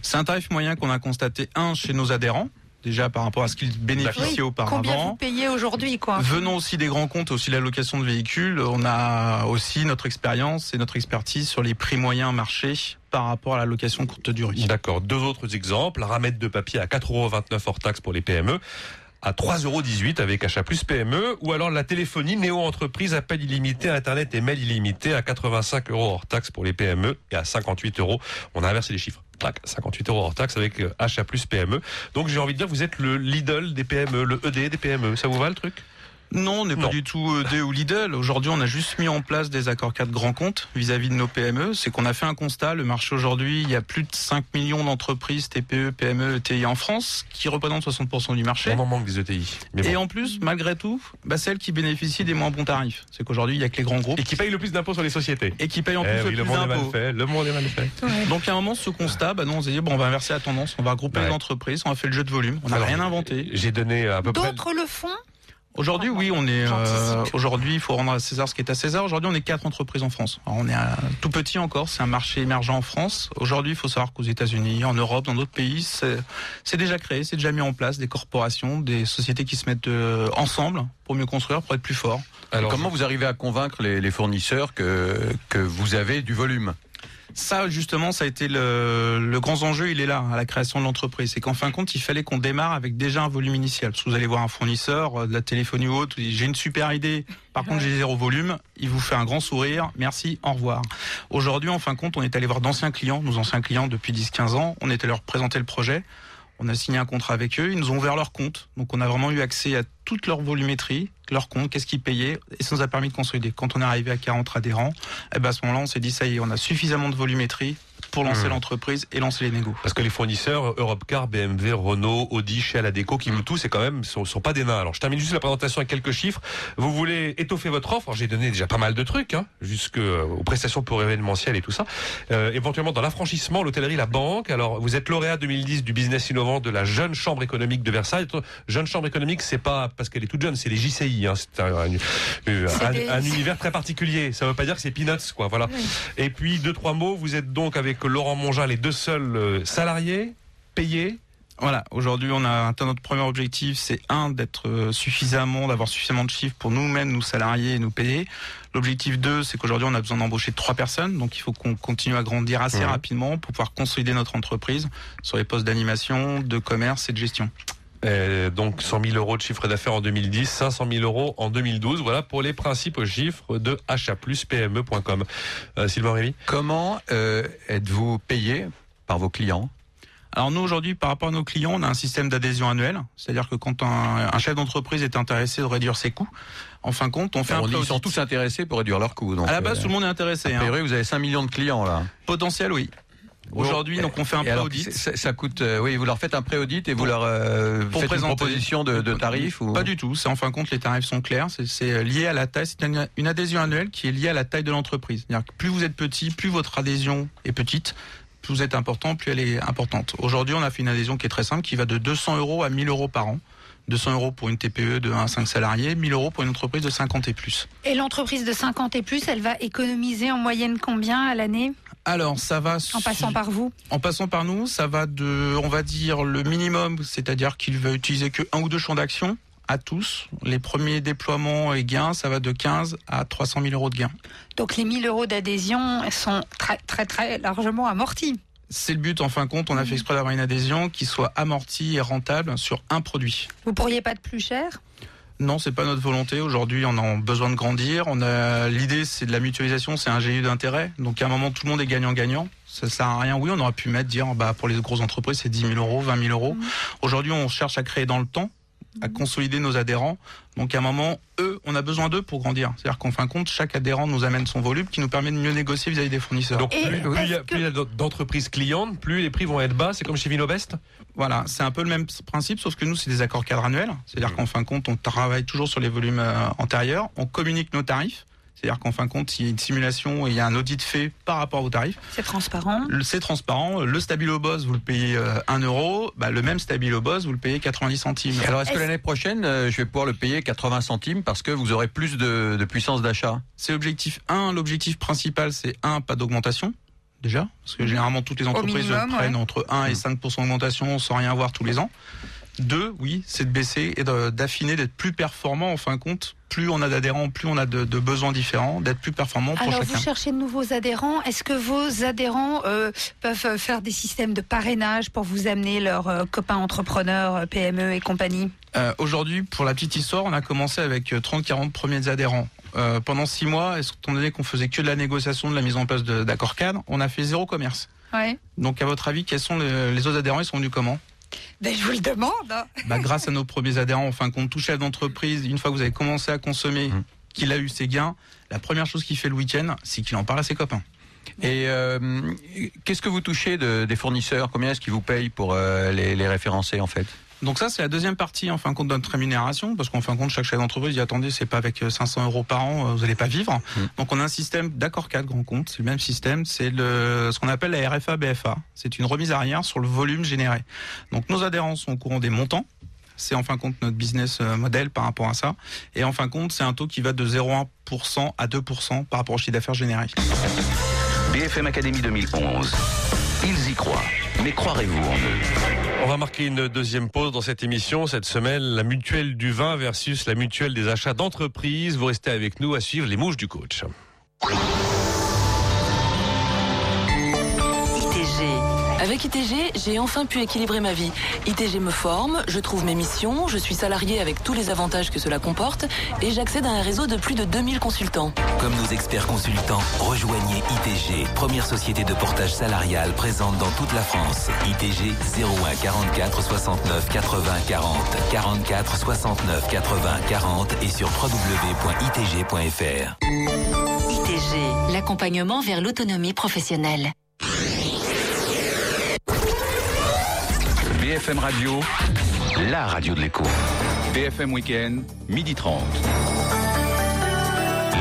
C'est un tarif moyen qu'on a constaté, chez nos adhérents. Déjà par rapport à ce qu'ils bénéficiaient auparavant. Combien vous payez aujourd'hui, quoi. Venons aussi des grands comptes, aussi la location de véhicules. On a aussi notre expérience et notre expertise sur les prix moyens marché par rapport à la location courte durée. D'accord. Deux autres exemples. La ramette de papier à 4,29 € hors taxe pour les PME. À 3,18 € avec Achat Plus PME, ou alors la téléphonie néo-entreprise, appel illimité, internet et mail illimité à 85 € hors taxe pour les PME et à 58 €. On a inversé les chiffres. 58 € hors taxe avec Achat Plus PME. Donc j'ai envie de dire, vous êtes le Lidl des PME, le ED des PME. Ça vous va le truc ? Non, on n'est pas du tout ED ou Lidl. Aujourd'hui, on a juste mis en place des accords cadres grands comptes vis-à-vis de nos PME. C'est qu'on a fait un constat. Le marché aujourd'hui, il y a plus de 5 millions d'entreprises TPE, PME, ETI en France qui représentent 60 % du marché. On en manque des ETI. Et en plus, malgré tout, celles qui bénéficient des moins bons tarifs. C'est qu'aujourd'hui, il n'y a que les grands groupes. Et qui payent le plus d'impôts sur les sociétés. Et qui payent le plus d'impôts. Le monde est mal fait. Donc, à un moment, ce constat, on s'est dit, on va inverser la tendance. On va regrouper les entreprises. On a fait le jeu de volume. On n'a rien inventé. J'ai donné à peu près... D'autres le font ? Aujourd'hui, aujourd'hui, il faut rendre à César ce qui est à César. Aujourd'hui, on est 4 entreprises en France. Alors, on est tout petit encore. C'est un marché émergent en France. Aujourd'hui, il faut savoir qu'aux États-Unis, en Europe, dans d'autres pays, c'est déjà créé, c'est déjà mis en place des corporations, des sociétés qui se mettent ensemble pour mieux construire, pour être plus fort. Alors, comment vous arrivez à convaincre les fournisseurs que vous avez du volume? Ça, justement, ça a été le grand enjeu, il est là, à la création de l'entreprise. C'est qu'en fin de compte, il fallait qu'on démarre avec déjà un volume initial. Parce que vous allez voir un fournisseur de la téléphonie ou autre, vous dites, j'ai une super idée, par contre j'ai 0 volume, il vous fait un grand sourire, merci, au revoir. Aujourd'hui, en fin de compte, on est allé voir d'anciens clients, nos anciens clients depuis 10-15 ans, on est allé leur présenter le projet, on a signé un contrat avec eux, ils nous ont ouvert leur compte. Donc on a vraiment eu accès à toute leur volumétrie, leur compte, qu'est-ce qu'ils payaient, et ça nous a permis de consolider. Quand on est arrivé à 40 adhérents, à ce moment-là, on s'est dit, ça y est, on a suffisamment de volumétrie pour lancer l'entreprise et lancer les négos. Parce que les fournisseurs, Europcar, BMW, Renault, Audi, chez la Déco, qui nous tous, sont pas des nains. Alors, je termine juste la présentation avec quelques chiffres. Vous voulez étoffer votre offre. Alors, j'ai donné déjà pas mal de trucs, jusqu'aux prestations pour événementiel et tout ça. Éventuellement, dans l'affranchissement, l'hôtellerie, la banque. Alors, vous êtes lauréat 2010 du business innovant de la Jeune Chambre Économique de Versailles. Jeune Chambre Économique, c'est pas parce qu'elle est toute jeune, c'est les JCI. C'est un univers très particulier. Ça veut pas dire que c'est peanuts, quoi. Voilà. Oui. Et puis, 2-3 mots. Vous êtes donc avec que Laurent Mongeat, les deux seuls salariés payés. Voilà, aujourd'hui on a atteint notre premier objectif, c'est d'avoir suffisamment de chiffres pour nous-mêmes, nous salariés, et nous payer. L'objectif 2, c'est qu'aujourd'hui on a besoin d'embaucher 3 personnes, donc il faut qu'on continue à grandir assez rapidement pour pouvoir consolider notre entreprise sur les postes d'animation, de commerce et de gestion. Et donc 100 000 euros de chiffre d'affaires en 2010, 500 000 euros en 2012. Voilà pour les principaux chiffres de achatpluspme.com. Sylvain Orebi. Comment êtes-vous payé par vos clients ? Alors nous aujourd'hui, par rapport à nos clients, on a un système d'adhésion annuel. C'est-à-dire que quand un chef d'entreprise est intéressé de réduire ses coûts, en fin de compte, on fait un plan. Ils sont tous intéressés pour réduire leurs coûts. Donc à la base, tout le monde est intéressé. A priori, vous avez 5 millions de clients là. Potentiel, oui. Aujourd'hui, donc on fait un pré-audit. Ça coûte, oui, vous leur faites un pré-audit et vous leur faites une proposition de tarifs ou... Pas du tout. C'est en fin de compte, les tarifs sont clairs. C'est lié à la taille. C'est une adhésion annuelle qui est liée à la taille de l'entreprise. C'est-à-dire que plus vous êtes petit, plus votre adhésion est petite. Plus vous êtes important, plus elle est importante. Aujourd'hui, on a fait une adhésion qui est très simple, qui va de 200 euros à 1000 euros par an. 200 euros pour une TPE de 1 à 5 salariés, 1000 euros pour une entreprise de 50 et plus. Et l'entreprise de 50 et plus, elle va économiser en moyenne combien à l'année ? Alors, ça va... En passant par vous ? En passant par nous, ça va de, on va dire, le minimum, c'est-à-dire qu'il va utiliser que 1 ou 2 champs d'action à tous. Les premiers déploiements et gains, ça va de 15 à 300 000 euros de gains. Donc les 1000 euros d'adhésion sont très très très largement amortis. C'est le but, en fin de compte, on a fait exprès d'avoir une adhésion qui soit amortie et rentable sur un produit. Vous pourriez pas de plus cher ? Non, c'est pas notre volonté. Aujourd'hui, on a besoin de grandir. L'idée, c'est de la mutualisation, c'est un GIE d'intérêt. Donc à un moment, tout le monde est gagnant-gagnant. Ça sert à rien. Oui, on aurait pu pour les grosses entreprises, c'est 10 000 euros, 20 000 euros. Aujourd'hui, on cherche à créer dans le temps, à consolider nos adhérents. Donc à un moment, on a besoin d'eux pour grandir. C'est-à-dire qu'en fin de compte, chaque adhérent nous amène son volume qui nous permet de mieux négocier vis-à-vis des fournisseurs. Donc plus il y a d'entreprises clientes, plus les prix vont être bas. C'est comme chez Vinobest. Voilà, c'est un peu le même principe, sauf que nous, c'est des accords cadres annuels. C'est-à-dire qu'en fin de compte, on travaille toujours sur les volumes antérieurs. On communique nos tarifs. C'est-à-dire qu'en fin de compte, il y a une simulation et il y a un audit fait par rapport aux tarifs. C'est transparent. C'est transparent. Le Stabilo Boss, vous le payez 1 euro. Le même Stabilo Boss, vous le payez 90 centimes. Alors, est-ce que l'année prochaine, je vais pouvoir le payer 80 centimes parce que vous aurez plus de puissance d'achat ? C'est l'objectif 1. L'objectif principal, c'est pas d'augmentation. Déjà, parce que généralement, toutes les entreprises prennent entre 1 et 5% d'augmentation sans rien voir tous les ans. 2, oui, c'est de baisser et d'affiner, d'être plus performant en fin de compte. Plus on a d'adhérents, plus on a de besoins différents, d'être plus performant pour chacun. Alors vous cherchez de nouveaux adhérents. Est-ce que vos adhérents peuvent faire des systèmes de parrainage pour vous amener leurs copains entrepreneurs, PME et compagnie ? Aujourd'hui, pour la petite histoire, on a commencé avec 30-40 premiers adhérents. Pendant 6 mois, étant donné qu'on faisait que de la négociation, de la mise en place d'accords cadres, on a fait 0 commerce. Ouais. Donc à votre avis, quels sont les autres adhérents ? Ils sont venus comment ? Ben, je vous le demande. Grâce à nos premiers adhérents, en fin de compte, tout chef d'entreprise, une fois que vous avez commencé à consommer, qu'il a eu ses gains, la première chose qu'il fait le week-end, c'est qu'il en parle à ses copains. Et qu'est-ce que vous touchez des fournisseurs ? Combien est-ce qu'ils vous payent pour les référencer en fait ? Donc ça, c'est la deuxième partie, en fin de compte, de notre rémunération, parce qu'en fin de compte, chaque chef d'entreprise dit, attendez, c'est pas avec 500 euros par an, vous n'allez pas vivre. Donc on a un système d'accord cadre grand compte, c'est le même système, c'est ce qu'on appelle la RFA-BFA. C'est une remise arrière sur le volume généré. Donc nos adhérents sont au courant des montants. C'est en fin de compte notre business model par rapport à ça. Et en fin de compte, c'est un taux qui va de 0,1% à 2% par rapport au chiffre d'affaires généré. BFM Academy 2011. Ils y croient, mais croirez-vous en eux ? On va marquer une deuxième pause dans cette émission. Cette semaine, la mutuelle du vin versus la mutuelle des achats d'entreprise. Vous restez avec nous à suivre les mouches du coach. ITG. Avec ITG, j'ai enfin pu équilibrer ma vie. ITG me forme, je trouve mes missions, je suis salarié avec tous les avantages que cela comporte et j'accède à un réseau de plus de 2000 consultants. Comme nos experts consultants, rejoignez ITG, première société de portage salarial présente dans toute la France. ITG 01 44 69 80 40 44 69 80 40 et sur www.itg.fr. ITG, l'accompagnement vers l'autonomie professionnelle. BFM Radio, la radio de l'écho. BFM Week-end, 12h30.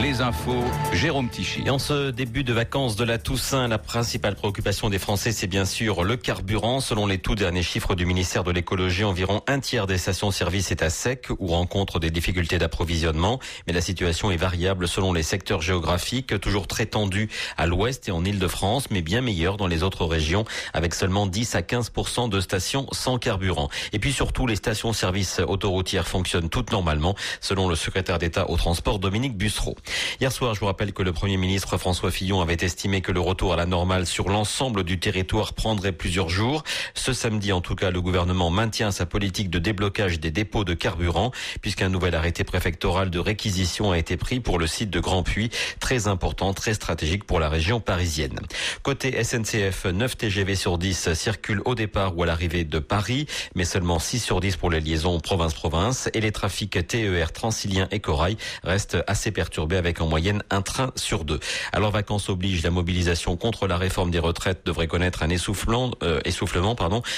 Les infos, Jérôme Tichy. Et en ce début de vacances de la Toussaint, la principale préoccupation des Français, c'est bien sûr le carburant. Selon les tout derniers chiffres du ministère de l'Écologie, environ un tiers des stations-service est à sec ou rencontre des difficultés d'approvisionnement. Mais la situation est variable selon les secteurs géographiques, toujours très tendue à l'ouest et en Île-de-France, mais bien meilleure dans les autres régions, avec seulement 10 à 15% de stations sans carburant. Et puis surtout, les stations-service autoroutières fonctionnent toutes normalement, selon le secrétaire d'État au transport Dominique Bussereau. Hier soir, je vous rappelle que le Premier ministre François Fillon avait estimé que le retour à la normale sur l'ensemble du territoire prendrait plusieurs jours. Ce samedi, en tout cas, le gouvernement maintient sa politique de déblocage des dépôts de carburant, puisqu'un nouvel arrêté préfectoral de réquisition a été pris pour le site de Grand-Puy, très important, très stratégique pour la région parisienne. Côté SNCF, 9 TGV sur 10 circulent au départ ou à l'arrivée de Paris, mais seulement 6 sur 10 pour les liaisons province-province, et les trafics TER, Transilien et Corail restent assez perturbés, avec en moyenne un train sur 2. Alors, vacances oblige, la mobilisation contre la réforme des retraites devrait connaître un essoufflement,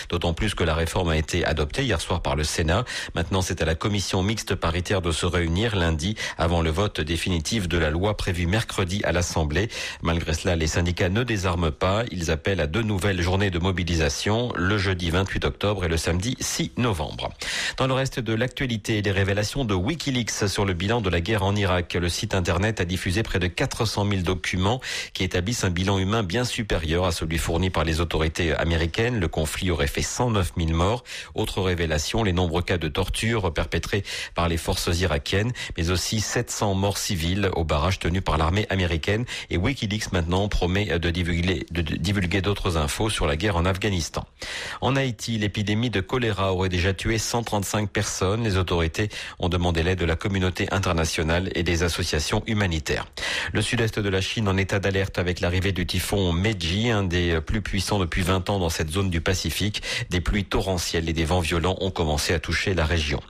d'autant plus que la réforme a été adoptée hier soir par le Sénat. Maintenant, c'est à la commission mixte paritaire de se réunir lundi avant le vote définitif de la loi prévue mercredi à l'Assemblée. Malgré cela, les syndicats ne désarment pas. Ils appellent à 2 nouvelles journées de mobilisation, le jeudi 28 octobre et le samedi 6 novembre. Dans le reste de l'actualité, les révélations de WikiLeaks sur le bilan de la guerre en Irak. Le site internet a diffusé près de 400 000 documents qui établissent un bilan humain bien supérieur à celui fourni par les autorités américaines. Le conflit aurait fait 109 000 morts. Autre révélation, les nombreux cas de torture perpétrés par les forces irakiennes, mais aussi 700 morts civiles au barrage tenu par l'armée américaine. Et WikiLeaks maintenant promet de divulguer d'autres infos sur la guerre en Afghanistan. En Haïti, l'épidémie de choléra aurait déjà tué 135 personnes. Les autorités ont demandé l'aide de la communauté internationale et des associations humanitaires. Le sud-est de la Chine en état d'alerte avec l'arrivée du typhon Meiji, un des plus puissants depuis 20 ans dans cette zone du Pacifique. Des pluies torrentielles et des vents violents ont commencé à toucher la région.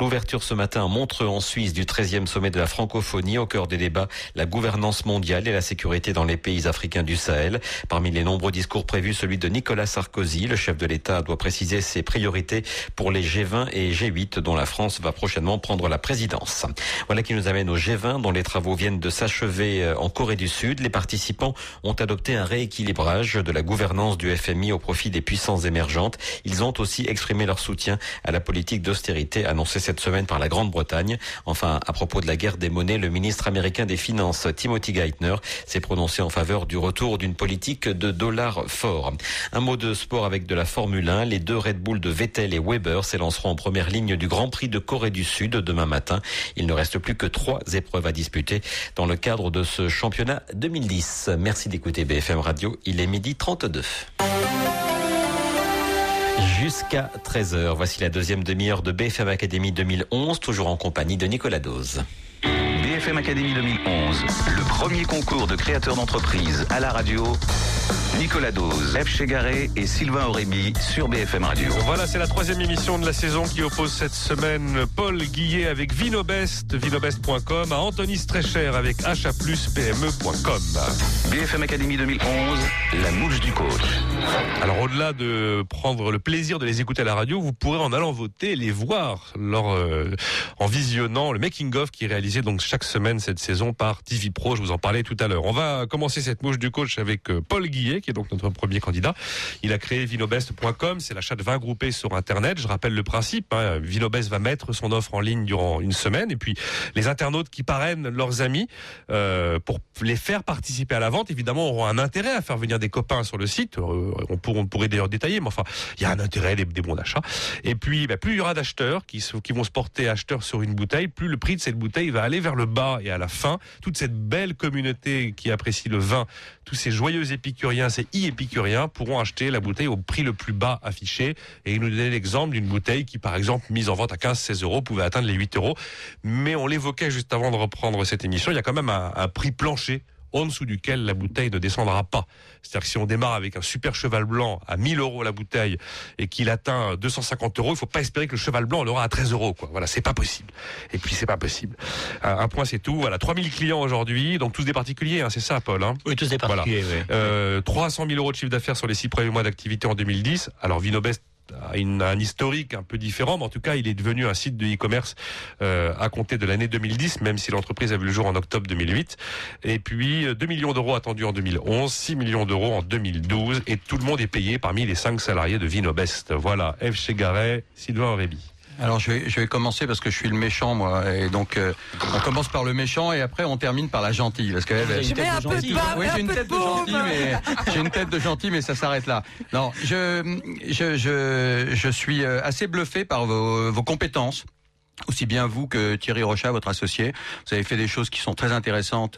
L'ouverture ce matin à Montreux en Suisse du 13e sommet de la francophonie. Au cœur des débats, la gouvernance mondiale et la sécurité dans les pays africains du Sahel. Parmi les nombreux discours prévus, celui de Nicolas Sarkozy. Le chef de l'État doit préciser ses priorités pour les G20 et G8 dont la France va prochainement prendre la présidence. Voilà qui nous amène au G20 dont les travaux viennent de s'achever en Corée du Sud. Les participants ont adopté un rééquilibrage de la gouvernance du FMI au profit des puissances émergentes. Ils ont aussi exprimé leur soutien à la politique d'austérité annoncée cette semaine par la Grande-Bretagne. Enfin, à propos de la guerre des monnaies, le ministre américain des Finances, Timothy Geithner, s'est prononcé en faveur du retour d'une politique de dollar fort. Un mot de sport avec de la Formule 1. Les 2 Red Bull de Vettel et Weber s'élanceront en première ligne du Grand Prix de Corée du Sud demain matin. Il ne reste plus que 3 épreuves à disputer dans le cadre de ce championnat 2010. Merci d'écouter BFM Radio. Il est 12h32. Jusqu'à 13h, voici la deuxième demi-heure de BFM Academy 2011, toujours en compagnie de Nicolas Doze. BFM Academy 2011, le premier concours de créateurs d'entreprises à la radio. Nicolas Doze, Ève Chégaré et Sylvain Orebi sur BFM Radio. Voilà, c'est la 3e émission de la saison qui oppose cette semaine Paul Guillet avec Vinobest, vinobest.com, à Anthony Strecher avec Achat Plus PME.com. BFM Academy 2011, la mouche du coach. Alors, au-delà de prendre le plaisir de les écouter à la radio, vous pourrez, en allant voter, les voir en visionnant le making-of qui est réalisé donc chaque semaine cette saison par TV Pro. Je vous en parlais tout à l'heure. On va commencer cette mouche du coach avec Paul Guillet, qui est donc notre premier candidat. Il a créé vinobest.com, c'est l'achat de vins groupés sur Internet. Je rappelle le principe, hein. Vinobest va mettre son offre en ligne durant une semaine, et puis les internautes qui parrainent leurs amis pour les faire participer à la vente, évidemment, auront un intérêt à faire venir des copains sur le site. On pourrait d'ailleurs détailler, mais enfin, il y a un intérêt, des bons d'achat. Et puis, plus il y aura d'acheteurs qui vont se porter acheteurs sur une bouteille, plus le prix de cette bouteille va aller vers le bas. Et à la fin, toute cette belle communauté qui apprécie le vin, tous ces joyeux épicuriens, ces épicuriens pourront acheter la bouteille au prix le plus bas affiché. Et il nous donnait l'exemple d'une bouteille qui, par exemple, mise en vente à 15-16 euros, pouvait atteindre les 8 euros. Mais on l'évoquait juste avant de reprendre cette émission, il y a quand même un prix plancher en dessous duquel la bouteille ne descendra pas. C'est-à-dire que si on démarre avec un super cheval blanc à 1000 euros la bouteille et qu'il atteint 250 euros, il ne faut pas espérer que le cheval blanc l'aura à 13 euros. Voilà, c'est pas possible. Et puis, c'est pas possible. Un point, c'est tout. Voilà, 3000 clients aujourd'hui, donc tous des particuliers, hein, c'est ça, Paul, hein ? Oui, tous des particuliers, voilà. 300 000 euros de chiffre d'affaires sur les 6 premiers mois d'activité en 2010. Alors, Vinobest un historique un peu différent, mais en tout cas, il est devenu un site de e-commerce à compter de l'année 2010, même si l'entreprise a vu le jour en octobre 2008. Et puis, 2 millions d'euros attendus en 2011, 6 millions d'euros en 2012, et tout le monde est payé parmi les 5 salariés de Vinobest. Voilà, Ève Chégaré, Sylvain Orebi. Alors je vais commencer parce que je suis le méchant moi et donc on commence par le méchant et après on termine par la gentille parce que j'ai une tête de gentil mais ça s'arrête là. Non, je suis assez bluffé par vos compétences. Aussi bien vous que Thierry Rochat, votre associé. Vous avez fait des choses qui sont très intéressantes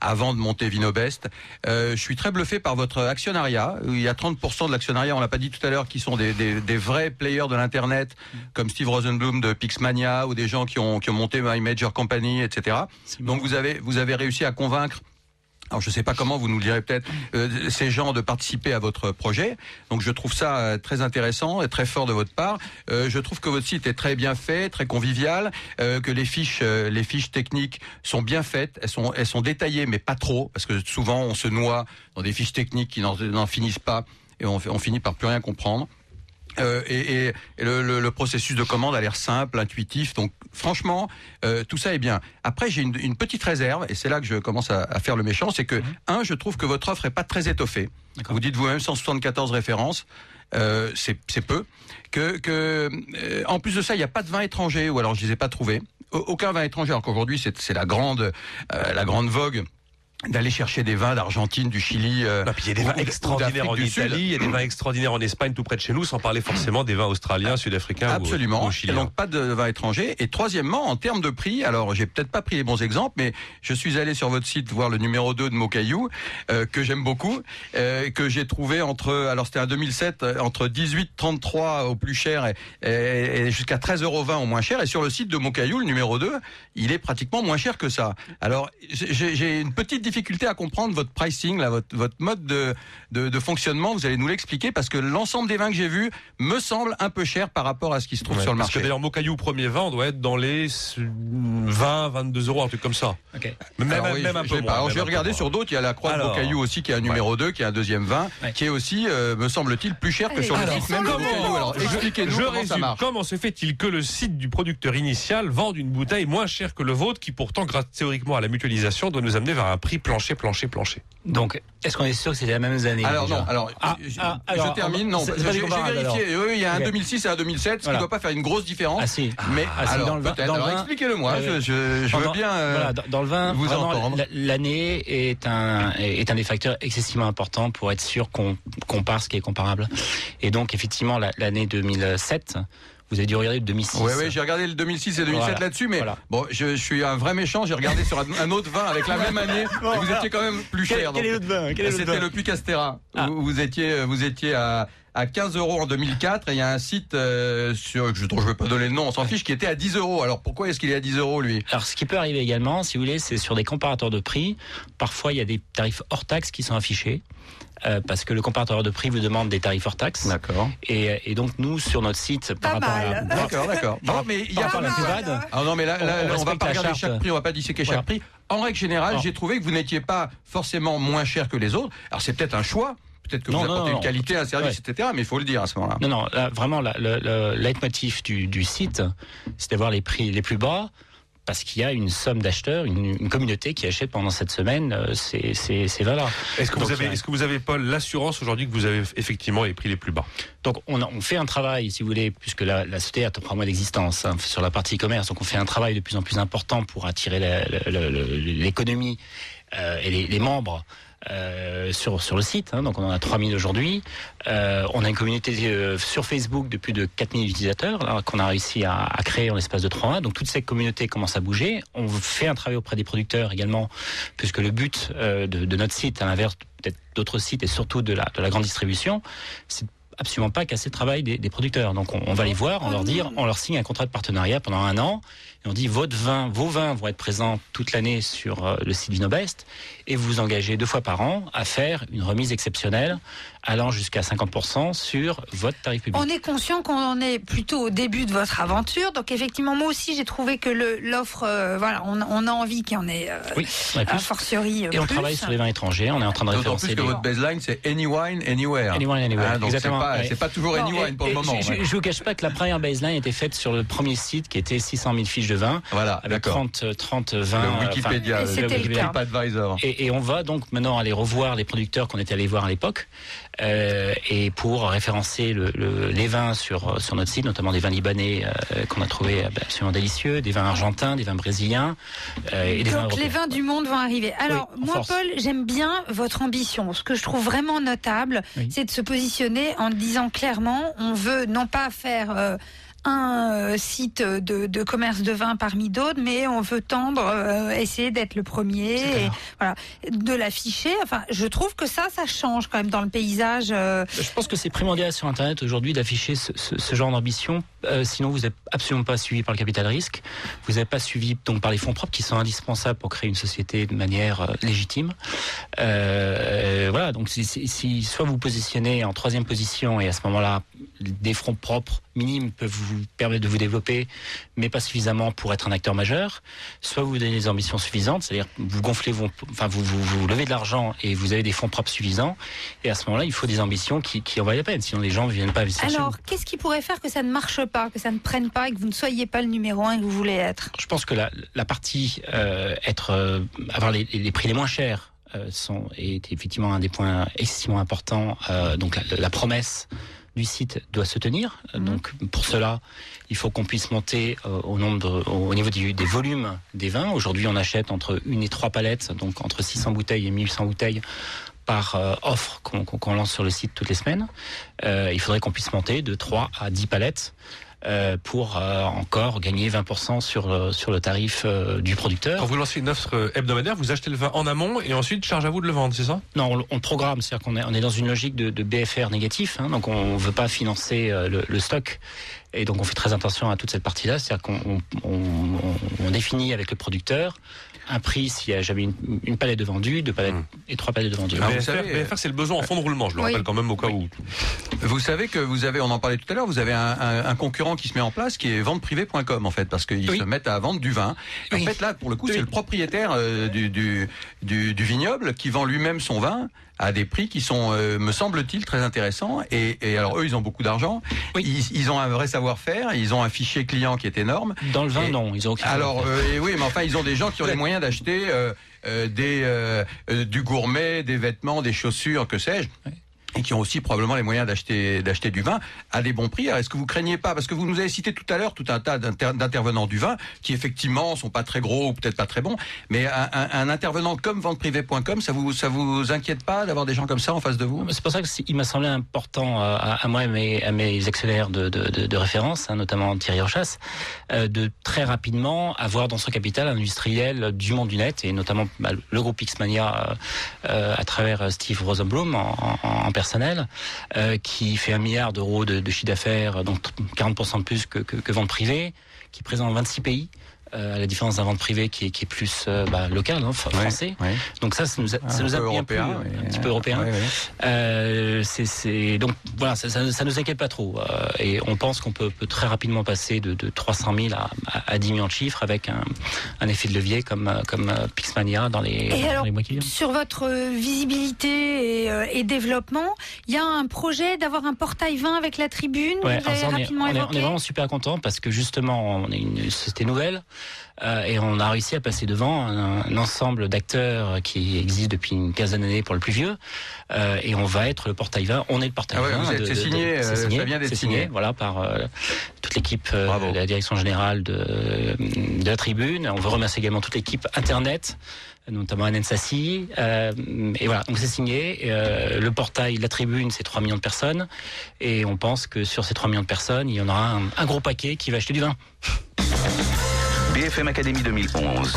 avant de monter Vinobest. Je suis très bluffé par votre actionnariat. Il y a 30% de l'actionnariat, on l'a pas dit tout à l'heure, qui sont des vrais players de l'internet, comme Steve Rosenblum de Pixmania ou des gens qui ont monté My Major Company, etc. Donc vous avez réussi à convaincre. Alors je sais pas comment, vous nous le direz peut-être, ces gens de participer à votre projet. Donc je trouve ça très intéressant et très fort de votre part. Je trouve que votre site est très bien fait, très convivial, que les fiches techniques sont bien faites, elles sont détaillées mais pas trop parce que souvent on se noie dans des fiches techniques qui n'en finissent pas et on finit par plus rien comprendre. Et le processus de commande a l'air simple, intuitif. Donc franchement, tout ça est bien. Après, j'ai une petite réserve, et c'est là que je commence à faire le méchant, c'est que un, je trouve que votre offre est pas très étoffée. D'accord. Vous dites vous-même 174 références, c'est peu. Que en plus de ça, il n'y a pas de vin étranger, ou alors je les ai pas trouvés. Aucun vin étranger. Alors qu'aujourd'hui, c'est la grande vogue. D'aller chercher des vins d'Argentine, du Chili, puis il y a des vins extraordinaires en Italie, il y a des vins extraordinaires en Espagne, tout près de chez nous, sans parler forcément des vins australiens, sud-africains. Absolument. Ou chiliens. Et donc pas de vins étrangers. Et troisièmement, en termes de prix, alors j'ai peut-être pas pris les bons exemples, mais je suis allé sur votre site voir le numéro 2 de Mocaillou, que j'aime beaucoup, que j'ai trouvé c'était un 2007, entre 18,33 au plus cher et jusqu'à 13,20 € au moins cher. Et sur le site de Mocaillou, le numéro 2, il est pratiquement moins cher que ça. Alors j'ai une petite difficulté à comprendre votre pricing, là, votre mode de fonctionnement. Vous allez nous l'expliquer parce que l'ensemble des vins que j'ai vus me semble un peu cher par rapport à ce qui se trouve sur le marché. Parce que d'ailleurs, Mocaillou premier vin, on doit être dans les 20-22 €, un truc comme ça. Okay. Même un peu moins. Alors, j'ai regardé sur d'autres, il y a la Croix de Mocaillou aussi, qui est un numéro 2, qui est un deuxième vin, qui est aussi, me semble-t-il, plus cher que sur le site même de Mocaillou. Alors, expliquez-nous comment ça marche. Comment se fait-il que le site du producteur initial vende une bouteille moins chère que le vôtre, qui pourtant, grâce théoriquement à la mutualisation, doit nous amener vers un prix plancher. Donc, est-ce qu'on est sûr que c'est les mêmes années? Alors non, je termine. Non, j'ai vérifié. Oui, il y a un 2006 et un 2007, ce qui ne doit pas faire une grosse différence. Ah si. Mais alors expliquez-le-moi. Je veux bien. Voilà, dans le vin, vous entendre. L'année est un des facteurs excessivement importants pour être sûr qu'on compare ce qui est comparable. Et donc, effectivement, l'année 2007. Vous avez dû regarder le 2006. Oui, j'ai regardé le 2006 et 2007 là-dessus, mais bon, je suis un vrai méchant, j'ai regardé sur un autre vin avec la même année, bon, et vous étiez quand même plus cher. Quel est l'autre vin? C'était le Puy-Castera. Vous étiez à 15 € en 2004, et il y a un site je ne vais pas donner le nom, on s'en fiche, qui était à 10 €. Alors pourquoi est-ce qu'il est à 10 € lui? Alors ce qui peut arriver également, si vous voulez, c'est sur des comparateurs de prix. Parfois, il y a des tarifs hors taxes qui sont affichés. Parce que le comparateur de prix vous demande des tarifs hors taxes. D'accord. Et donc nous sur notre site par rapport à d'accord. Non mais il y a pas la pivade. Ah non mais là on va pas regarder chaque prix, on va pas disséquer chaque prix. En règle générale, j'ai trouvé que vous n'étiez pas forcément moins cher que les autres. Alors c'est peut-être un choix. Peut-être que vous apportez une qualité, un service, etc. Mais il faut le dire à ce moment-là. Non, là, vraiment le leitmotiv du site, c'est d'avoir les prix les plus bas. Parce qu'il y a une somme d'acheteurs, une communauté qui achète pendant cette semaine ces vins-là. Est-ce que vous avez, Paul, l'assurance aujourd'hui que vous avez effectivement les prix les plus bas? Donc on fait un travail, si vous voulez, puisque la société a 3 mois d'existence sur la partie e-commerce. Donc on fait un travail de plus en plus important pour attirer l'économie et les membres. Sur le site, donc on en a 3000 aujourd'hui. On a une communauté sur Facebook de plus de 4000 utilisateurs là, qu'on a réussi à créer en l'espace de 3 ans. Donc toute cette communauté commence à bouger. On fait un travail auprès des producteurs également, puisque le but de notre site, à l'inverse peut-être d'autres sites et surtout de la grande distribution, c'est absolument pas casser le travail des producteurs. Donc on va les voir, on leur signe un contrat de partenariat pendant 1 an, et on dit vos vins vont être présents toute l'année sur le site Vinobest, et vous vous engagez 2 fois par an à faire une remise exceptionnelle allant jusqu'à 50% sur votre tarif public. On est conscient qu'on en est plutôt au début de votre aventure, donc effectivement moi aussi j'ai trouvé que l'offre, on a envie qu'il y en ait a fortiori plus. Et on travaille sur les vins étrangers, on est en train de référencer. D'autant plus que votre baseline c'est Any Wine, Anywhere. Any Wine, Anywhere, exactement. pas, c'est pas toujours anyone pour le moment. Je ne vous cache pas que la première baseline était faite sur le premier site qui était 600 000 fiches de vin. Voilà, avec 30, 20. Le Wikipédia, le TripAdvisor. Et on va donc maintenant aller revoir les producteurs qu'on était allés voir à l'époque. Et pour référencer les vins sur notre site, notamment des vins libanais qu'on a trouvé absolument délicieux, des vins argentins, des vins brésiliens et des vins européens. Donc les vins du monde vont arriver. Alors oui, moi, Paul, j'aime bien votre ambition. Ce que je trouve vraiment notable, c'est de se positionner en disant clairement, on veut non pas faire un site de commerce de vin parmi d'autres, mais on veut tendre, essayer d'être le premier, et, voilà, de l'afficher. Enfin, je trouve que ça change quand même dans le paysage. Je pense que c'est primordial sur Internet aujourd'hui d'afficher ce genre d'ambition. Sinon, vous n'êtes absolument pas suivi par le capital risque. Vous n'êtes pas suivi donc par les fonds propres qui sont indispensables pour créer une société de manière légitime. Voilà. Donc, si soit vous positionnez en troisième position et à ce moment-là, des fonds propres minimes peuvent vous permettre de vous développer, mais pas suffisamment pour être un acteur majeur. Soit vous donnez des ambitions suffisantes, c'est-à-dire vous gonflez, vous levez de l'argent et vous avez des fonds propres suffisants. Et à ce moment-là, il faut des ambitions qui en valent la peine, sinon les gens ne viennent pas investir. Alors, qu'est-ce qui pourrait faire que ça ne marche pas, que ça ne prenne pas, et que vous ne soyez pas le numéro 1 que vous voulez être ? Je pense que la partie avoir les prix les moins chers est effectivement un des points extrêmement importants. Donc la promesse du site doit se tenir. Donc pour cela, il faut qu'on puisse monter au niveau des volumes des vins. Aujourd'hui, on achète entre 1 et 3 palettes, donc entre 600 bouteilles et 1800 bouteilles par offre qu'on lance sur le site toutes les semaines. Il faudrait qu'on puisse monter de 3 à 10 palettes pour encore gagner 20% sur le tarif du producteur. Quand vous lancez une offre hebdomadaire, vous achetez le vin en amont et ensuite charge à vous de le vendre, c'est ça ? Non, on programme, c'est-à-dire qu'on est dans une logique de BFR négatif, donc on ne veut pas financer le stock. Et donc on fait très attention à toute cette partie-là, c'est-à-dire qu'on définit avec le producteur un prix s'il y a jamais une palette de vendue, deux palettes et trois palettes de vendue. BFR, c'est le besoin en fond de roulement, je le rappelle quand même au cas où. Vous savez que vous avez, on en parlait tout à l'heure, vous avez un concurrent qui se met en place qui est venteprivée.com en fait, parce qu'ils se mettent à vendre du vin. En fait là, pour le coup, c'est le propriétaire du vignoble qui vend lui-même son vin à des prix qui sont, me semble-t-il, très intéressants. Et alors, eux, ils ont beaucoup d'argent. Ils ont un vrai savoir-faire. Ils ont un fichier client qui est énorme. Dans le vin, non. Ils ont aucun mais enfin, ils ont des gens qui ont les moyens d'acheter du gourmet, des vêtements, des chaussures, que sais-je. Oui. Et qui ont aussi probablement les moyens d'acheter du vin à des bons prix. Alors, est-ce que vous craignez pas, parce que vous nous avez cité tout à l'heure tout un tas d'intervenants du vin qui effectivement sont pas très gros ou peut-être pas très bons, mais un intervenant comme venteprivée.com, ça vous inquiète pas d'avoir des gens comme ça en face de vous ? C'est pour ça que il m'a semblé important à moi et à mes accélérateurs de référence, notamment Thierry Rochat, de très rapidement avoir dans son capital un industriel du monde du net et notamment le groupe Pixmania à travers Steve Rosenblum en personnel, qui fait 1 milliard d'euros de chiffre d'affaires, donc 40% de plus que Vente Privée, qui est présent dans 26 pays, à la différence d'un Vente Privée qui est plus local, français. Oui. Donc ça nous a mis un petit peu européen. Oui. Donc voilà, ça nous inquiète pas trop. Et on pense qu'on peut très rapidement passer de 300 000 à 10 millions de chiffres avec un effet de levier comme Pixmania dans les mois qui viennent. Sur votre visibilité et développement, il y a un projet d'avoir un portail vin avec la Tribune. Ouais, vous avez rapidement évoqué. On est vraiment super contents parce que justement, on est une société nouvelle et on a réussi à passer devant un ensemble d'acteurs qui existent depuis une quinzaine d'années pour le plus vieux. Et on va être le portail vin. On est le portail vin. C'est signé. Voilà, par toute l'équipe de la direction générale de la Tribune. On veut remercier également toute l'équipe Internet, notamment Anne Sassi. Et voilà, donc c'est signé. Le portail de la Tribune, c'est 3 millions de personnes. Et on pense que sur ces 3 millions de personnes, il y en aura un gros paquet qui va acheter du vin. BFM Academy 2011.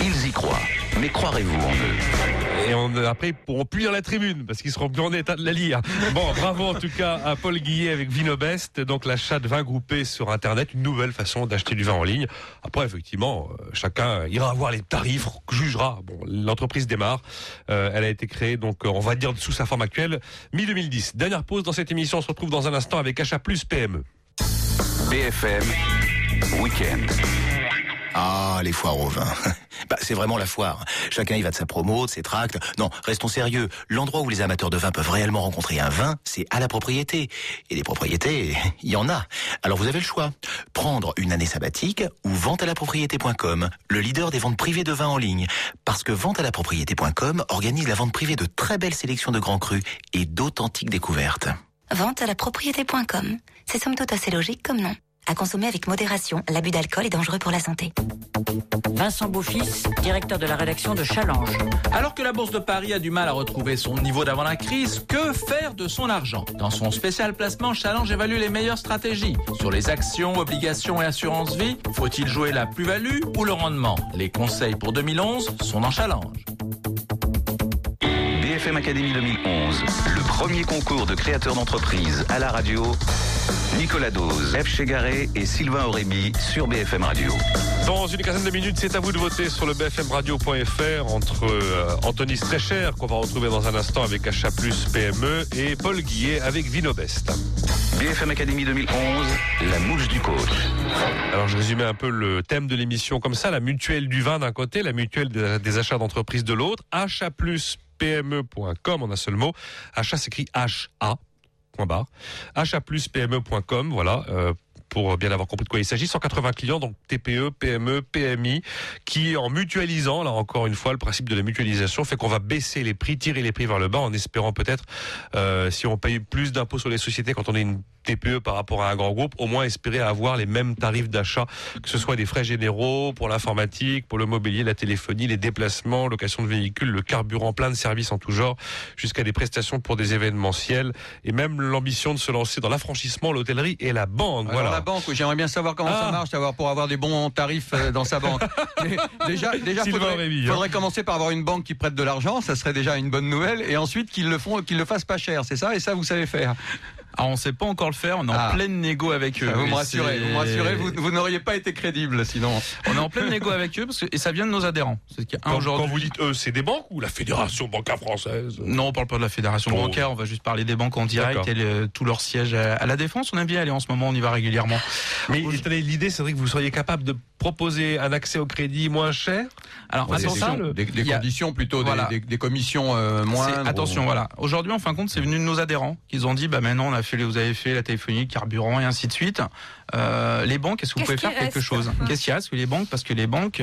Ils y croient. Mais croirez-vous en eux ? Et après, ils pourront plus lire la Tribune, parce qu'ils seront plus en état de la lire. Bon, bravo en tout cas à Paul Guillet avec Vinobest, donc l'achat de vin groupé sur Internet, une nouvelle façon d'acheter du vin en ligne. Après, effectivement, chacun ira voir les tarifs, jugera. Bon, l'entreprise démarre. Elle a été créée, donc on va dire sous sa forme actuelle, mi-2010. Dernière pause dans cette émission, on se retrouve dans un instant avec Achat Plus PME. BFM Weekend. Ah, les foires au vin. Bah, c'est vraiment la foire. Chacun y va de sa promo, de ses tracts. Non, restons sérieux. L'endroit où les amateurs de vin peuvent réellement rencontrer un vin, c'est à la propriété. Et des propriétés, il y en a. Alors vous avez le choix. Prendre une année sabbatique ou ventealapropriété.com, le leader des ventes privées de vin en ligne. Parce que ventealapropriété.com organise la vente privée de très belles sélections de grands crus et d'authentiques découvertes. Ventealapropriété.com, c'est somme toute assez logique comme nom. À consommer avec modération, l'abus d'alcool est dangereux pour la santé. Vincent Beaufils, directeur de la rédaction de Challenge. Alors que la Bourse de Paris a du mal à retrouver son niveau d'avant la crise, que faire de son argent ? Dans son spécial placement, Challenge évalue les meilleures stratégies. Sur les actions, obligations et assurances vie, faut-il jouer la plus-value ou le rendement ? Les conseils pour 2011 sont dans Challenge. BFM Academy 2011, le premier concours de créateurs d'entreprises à la radio. Nicolas Doze, Ève Chégaré et Sylvain Orebi sur BFM Radio. Dans une quinzaine de minutes, c'est à vous de voter sur le bfmradio.fr entre Anthony Strecher, qu'on va retrouver dans un instant avec Achat Plus PME, et Paul Guillet avec Vinobest. BFM Academy 2011, la mouche du coach. Alors je résumais un peu le thème de l'émission comme ça, la mutuelle du vin d'un côté, la mutuelle des achats d'entreprise de l'autre, Achat Plus PME.com en un seul mot. Achat s'écrit H-A. achatpluspme.com, voilà, pour bien avoir compris de quoi il s'agit. 180 clients, donc TPE, PME, PMI, qui en mutualisant, là encore une fois, le principe de la mutualisation fait qu'on va baisser les prix, tirer les prix vers le bas en espérant peut-être, si on paye plus d'impôts sur les sociétés quand on est une TPE par rapport à un grand groupe, au moins espérer avoir les mêmes tarifs d'achat, que ce soit des frais généraux, pour l'informatique, pour le mobilier, la téléphonie, les déplacements, location de véhicules, le carburant, plein de services en tout genre, jusqu'à des prestations pour des événementiels, et même l'ambition de se lancer dans l'affranchissement, l'hôtellerie et la banque. Alors voilà. La banque, j'aimerais bien savoir comment ça marche, pour avoir des bons tarifs dans sa banque. Déjà faudrait commencer par avoir une banque qui prête de l'argent, ça serait déjà une bonne nouvelle, et ensuite qu'ils le fassent pas cher, c'est ça, et ça vous savez faire. Ah, on ne sait pas encore le faire, on est en pleine négo avec eux. Vous me rassurez, vous n'auriez pas été crédible sinon. On est en pleine négo avec eux et ça vient de nos adhérents. Quand vous dites eux, c'est des banques ou la Fédération bancaire française ? Non, on ne parle pas de la Fédération bancaire, on va juste parler des banques en direct et tous leurs sièges à la Défense. On aime bien aller en ce moment, on y va régulièrement. Mais l'idée, c'est vrai que vous seriez capable de proposer un accès au crédit moins cher ? Alors, attention, des conditions plutôt, des commissions moindres. Attention, voilà. Aujourd'hui, en fin de compte, c'est venu de nos adhérents qu'ils ont dit, bah maintenant, vous avez fait la téléphonie, carburant et ainsi de suite. Les banques, est-ce que vous pouvez faire quelque chose ? Qu'est-ce qu'il y a sur les banques ? Parce que les banques,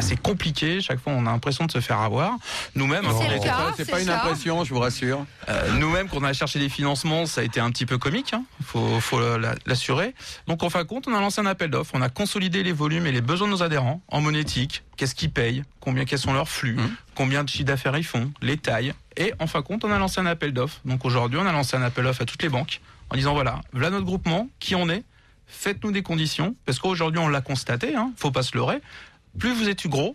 c'est compliqué. Chaque fois, on a l'impression de se faire avoir. Nous-mêmes, c'est pas une impression, je vous rassure. Nous-mêmes, quand on a cherché des financements, ça a été un petit peu comique. Hein. Faut l'assurer. Donc, en fin de compte, on a lancé un appel d'offres. On a consolidé les volumes et les besoins de nos adhérents en monétique. Qu'est-ce qu'ils payent ? Quels sont leurs flux ? Combien de chiffres d'affaires ils font ? Les tailles ? Et en fin de compte, on a lancé un appel d'offres. Donc aujourd'hui, on a lancé un appel d'offres à toutes les banques en disant voilà notre groupement, qui on est, faites-nous des conditions. Parce qu'aujourd'hui, on l'a constaté, faut pas se leurrer. Plus vous êtes gros,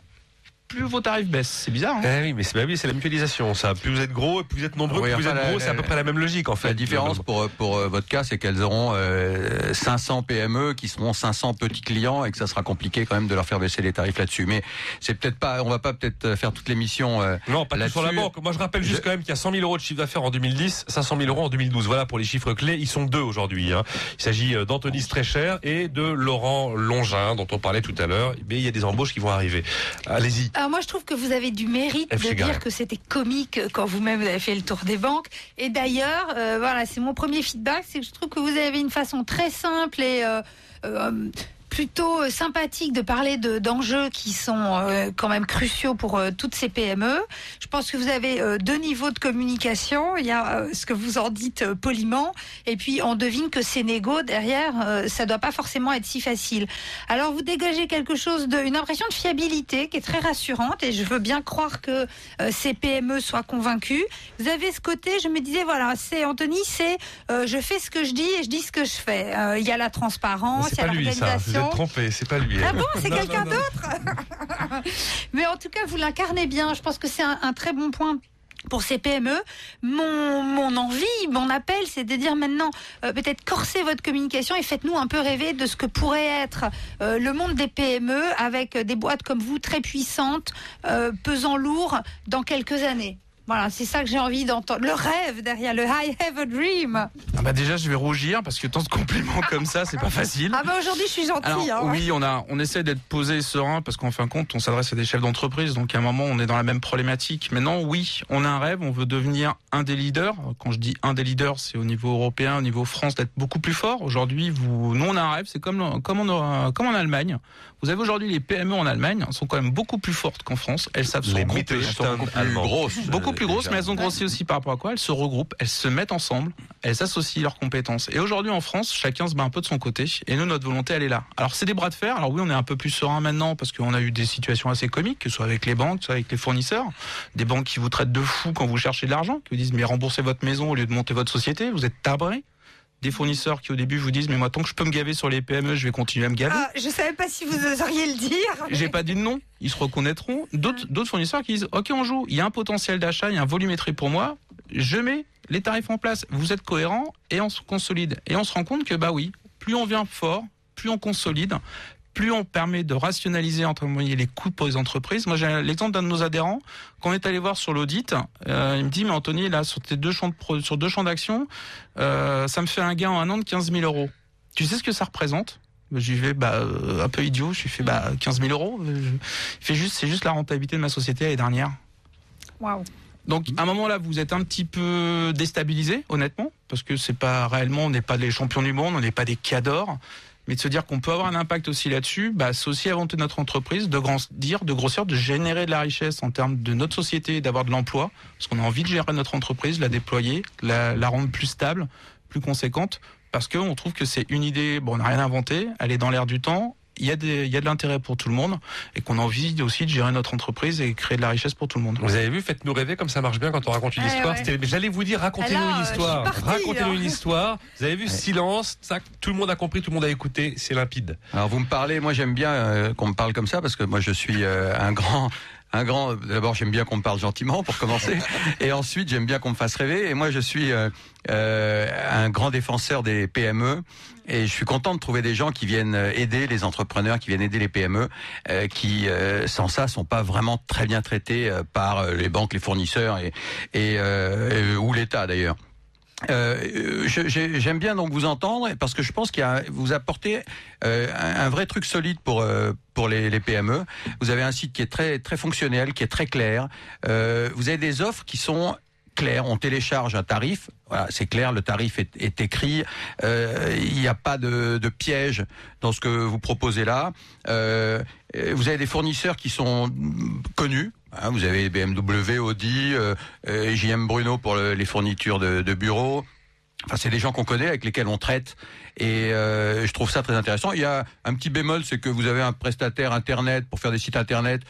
plus vos tarifs baissent. C'est bizarre. Oui, mais c'est la mutualisation, ça. Plus vous êtes gros et plus vous êtes nombreux, plus vous êtes gros, c'est à peu près la même logique, en fait. La différence pour votre cas, c'est qu'elles auront 500 PME qui seront 500 petits clients et que ça sera compliqué quand même de leur faire baisser les tarifs là-dessus. Mais c'est peut-être pas, on va pas peut-être faire toute l'émission non, pas tout sur la banque. Moi, je rappelle juste quand même qu'il y a 100 000 euros de chiffre d'affaires en 2010, 500 000 euros en 2012. Voilà pour les chiffres clés. Ils sont deux aujourd'hui. Il s'agit d'Anthony Strecher et de Laurent Longin, dont on parlait tout à l'heure. Mais il y a des embauches qui vont arriver. Allez-y. Alors moi je trouve que vous avez du mérite de dire que c'était comique quand vous-même vous avez fait le tour des banques. Et d'ailleurs, c'est mon premier feedback, c'est que je trouve que vous avez une façon très simple et plutôt sympathique de parler d'enjeux qui sont quand même cruciaux pour toutes ces PME. Je pense que vous avez deux niveaux de communication. Il y a ce que vous en dites poliment, et puis on devine que ces négos derrière, ça doit pas forcément être si facile. Alors vous dégagez quelque chose une impression de fiabilité qui est très rassurante, et je veux bien croire que ces PME soient convaincues. Vous avez ce côté, je me disais c'est Anthony, je fais ce que je dis et je dis ce que je fais. Il y a la transparence, il y a l'organisation. Trompé, c'est pas lui. Ah bon, c'est quelqu'un d'autre. Mais en tout cas, vous l'incarnez bien. Je pense que c'est un très bon point pour ces PME. Mon envie, mon appel, c'est de dire maintenant, peut-être corsez votre communication et faites-nous un peu rêver de ce que pourrait être le monde des PME avec des boîtes comme vous, très puissantes, pesant lourd dans quelques années. Voilà, c'est ça que j'ai envie d'entendre. Le rêve derrière le « I have a dream ». Ah bah déjà, je vais rougir parce que tant de compliments comme ça, c'est pas facile. Ah bah aujourd'hui, je suis gentille. Alors, hein, oui, on essaie d'être posé et serein parce qu'en fin de compte, on s'adresse à des chefs d'entreprise. Donc à un moment, on est dans la même problématique. Maintenant, oui, on a un rêve, on veut devenir un des leaders. Quand je dis un des leaders, c'est au niveau européen, au niveau France, d'être beaucoup plus fort. Aujourd'hui, nous, on a un rêve, c'est comme en Allemagne. Vous avez aujourd'hui les PME en Allemagne, elles sont quand même beaucoup plus fortes qu'en France. Elles savent se regrouper. Elles sont beaucoup plus grosses, mais elles ont grossi aussi par rapport à quoi? Elles se regroupent, elles se mettent ensemble, elles associent leurs compétences. Et aujourd'hui en France, chacun se bat un peu de son côté. Et nous, notre volonté, elle est là. Alors c'est des bras de fer. Alors oui, on est un peu plus serein maintenant parce qu'on a eu des situations assez comiques, que ce soit avec les banques, que ce soit avec les fournisseurs. Des banques qui vous traitent de fou quand vous cherchez de l'argent, qui vous disent mais remboursez votre maison au lieu de monter votre société, vous êtes tabré. Des fournisseurs qui au début vous disent mais moi tant que je peux me gaver sur les PME, je vais continuer à me gaver. Ah, je savais pas si vous oseriez le dire. Mais... j'ai pas dit de nom, ils se reconnaîtront. D'autres fournisseurs qui disent OK, on joue, il y a un potentiel d'achat, il y a un volumétrie pour moi, je mets les tarifs en place. Vous êtes cohérent et on se consolide et on se rend compte que bah oui, plus on vient fort, plus on consolide, plus on permet de rationaliser entre les coûts pour les entreprises. Moi, j'ai l'exemple d'un de nos adhérents, quand on est allé voir sur l'audit, il me dit, mais Anthony, là, sur tes deux champs d'action, ça me fait un gain en un an de 15 000 euros. Tu sais ce que ça représente? Je lui fais, un peu idiot, je lui fais, 15 000 euros. C'est juste la rentabilité de ma société l'année dernière. Waouh. Donc, à un moment là, vous êtes un petit peu déstabilisé, honnêtement, parce que c'est pas réellement, on n'est pas les champions du monde, on n'est pas des cadors. Mais de se dire qu'on peut avoir un impact aussi là-dessus, c'est aussi inventer notre entreprise, de grandir, de grossir, de générer de la richesse en termes de notre société, d'avoir de l'emploi, parce qu'on a envie de gérer notre entreprise, la déployer, la rendre plus stable, plus conséquente, parce qu'on trouve que c'est une idée, on n'a rien inventé, elle est dans l'air du temps, il y a de l'intérêt pour tout le monde, et qu'on a envie aussi de gérer notre entreprise et créer de la richesse pour tout le monde. Vous avez vu, faites-nous rêver, comme ça marche bien quand on raconte une histoire. Ouais. J'allais vous dire, racontez-nous une histoire. Racontez-nous une histoire. Vous avez vu, silence, ça, tout le monde a compris, tout le monde a écouté, c'est limpide. Alors vous me parlez, moi j'aime bien qu'on me parle comme ça, parce que moi je suis un grand. D'abord, j'aime bien qu'on me parle gentiment pour commencer, et ensuite j'aime bien qu'on me fasse rêver. Et moi, je suis un grand défenseur des PME, et je suis content de trouver des gens qui viennent aider les entrepreneurs, qui viennent aider les PME, qui sans ça sont pas vraiment très bien traités par les banques, les fournisseurs et ou l'État d'ailleurs. J'aime bien donc vous entendre parce que je pense vous apportez un vrai truc solide pour les PME. Vous avez un site qui est très très fonctionnel, qui est très clair. Vous avez des offres qui sont claires. On télécharge un tarif. Voilà, c'est clair, le tarif est écrit. Il n'y a pas de piège dans ce que vous proposez là. Vous avez des fournisseurs qui sont connus. Hein, vous avez BMW, Audi, JM Bruno pour les fournitures de bureaux. Enfin, c'est des gens qu'on connaît, avec lesquels on traite. Et je trouve ça très intéressant. Il y a un petit bémol, c'est que vous avez un prestataire internet pour faire des sites internet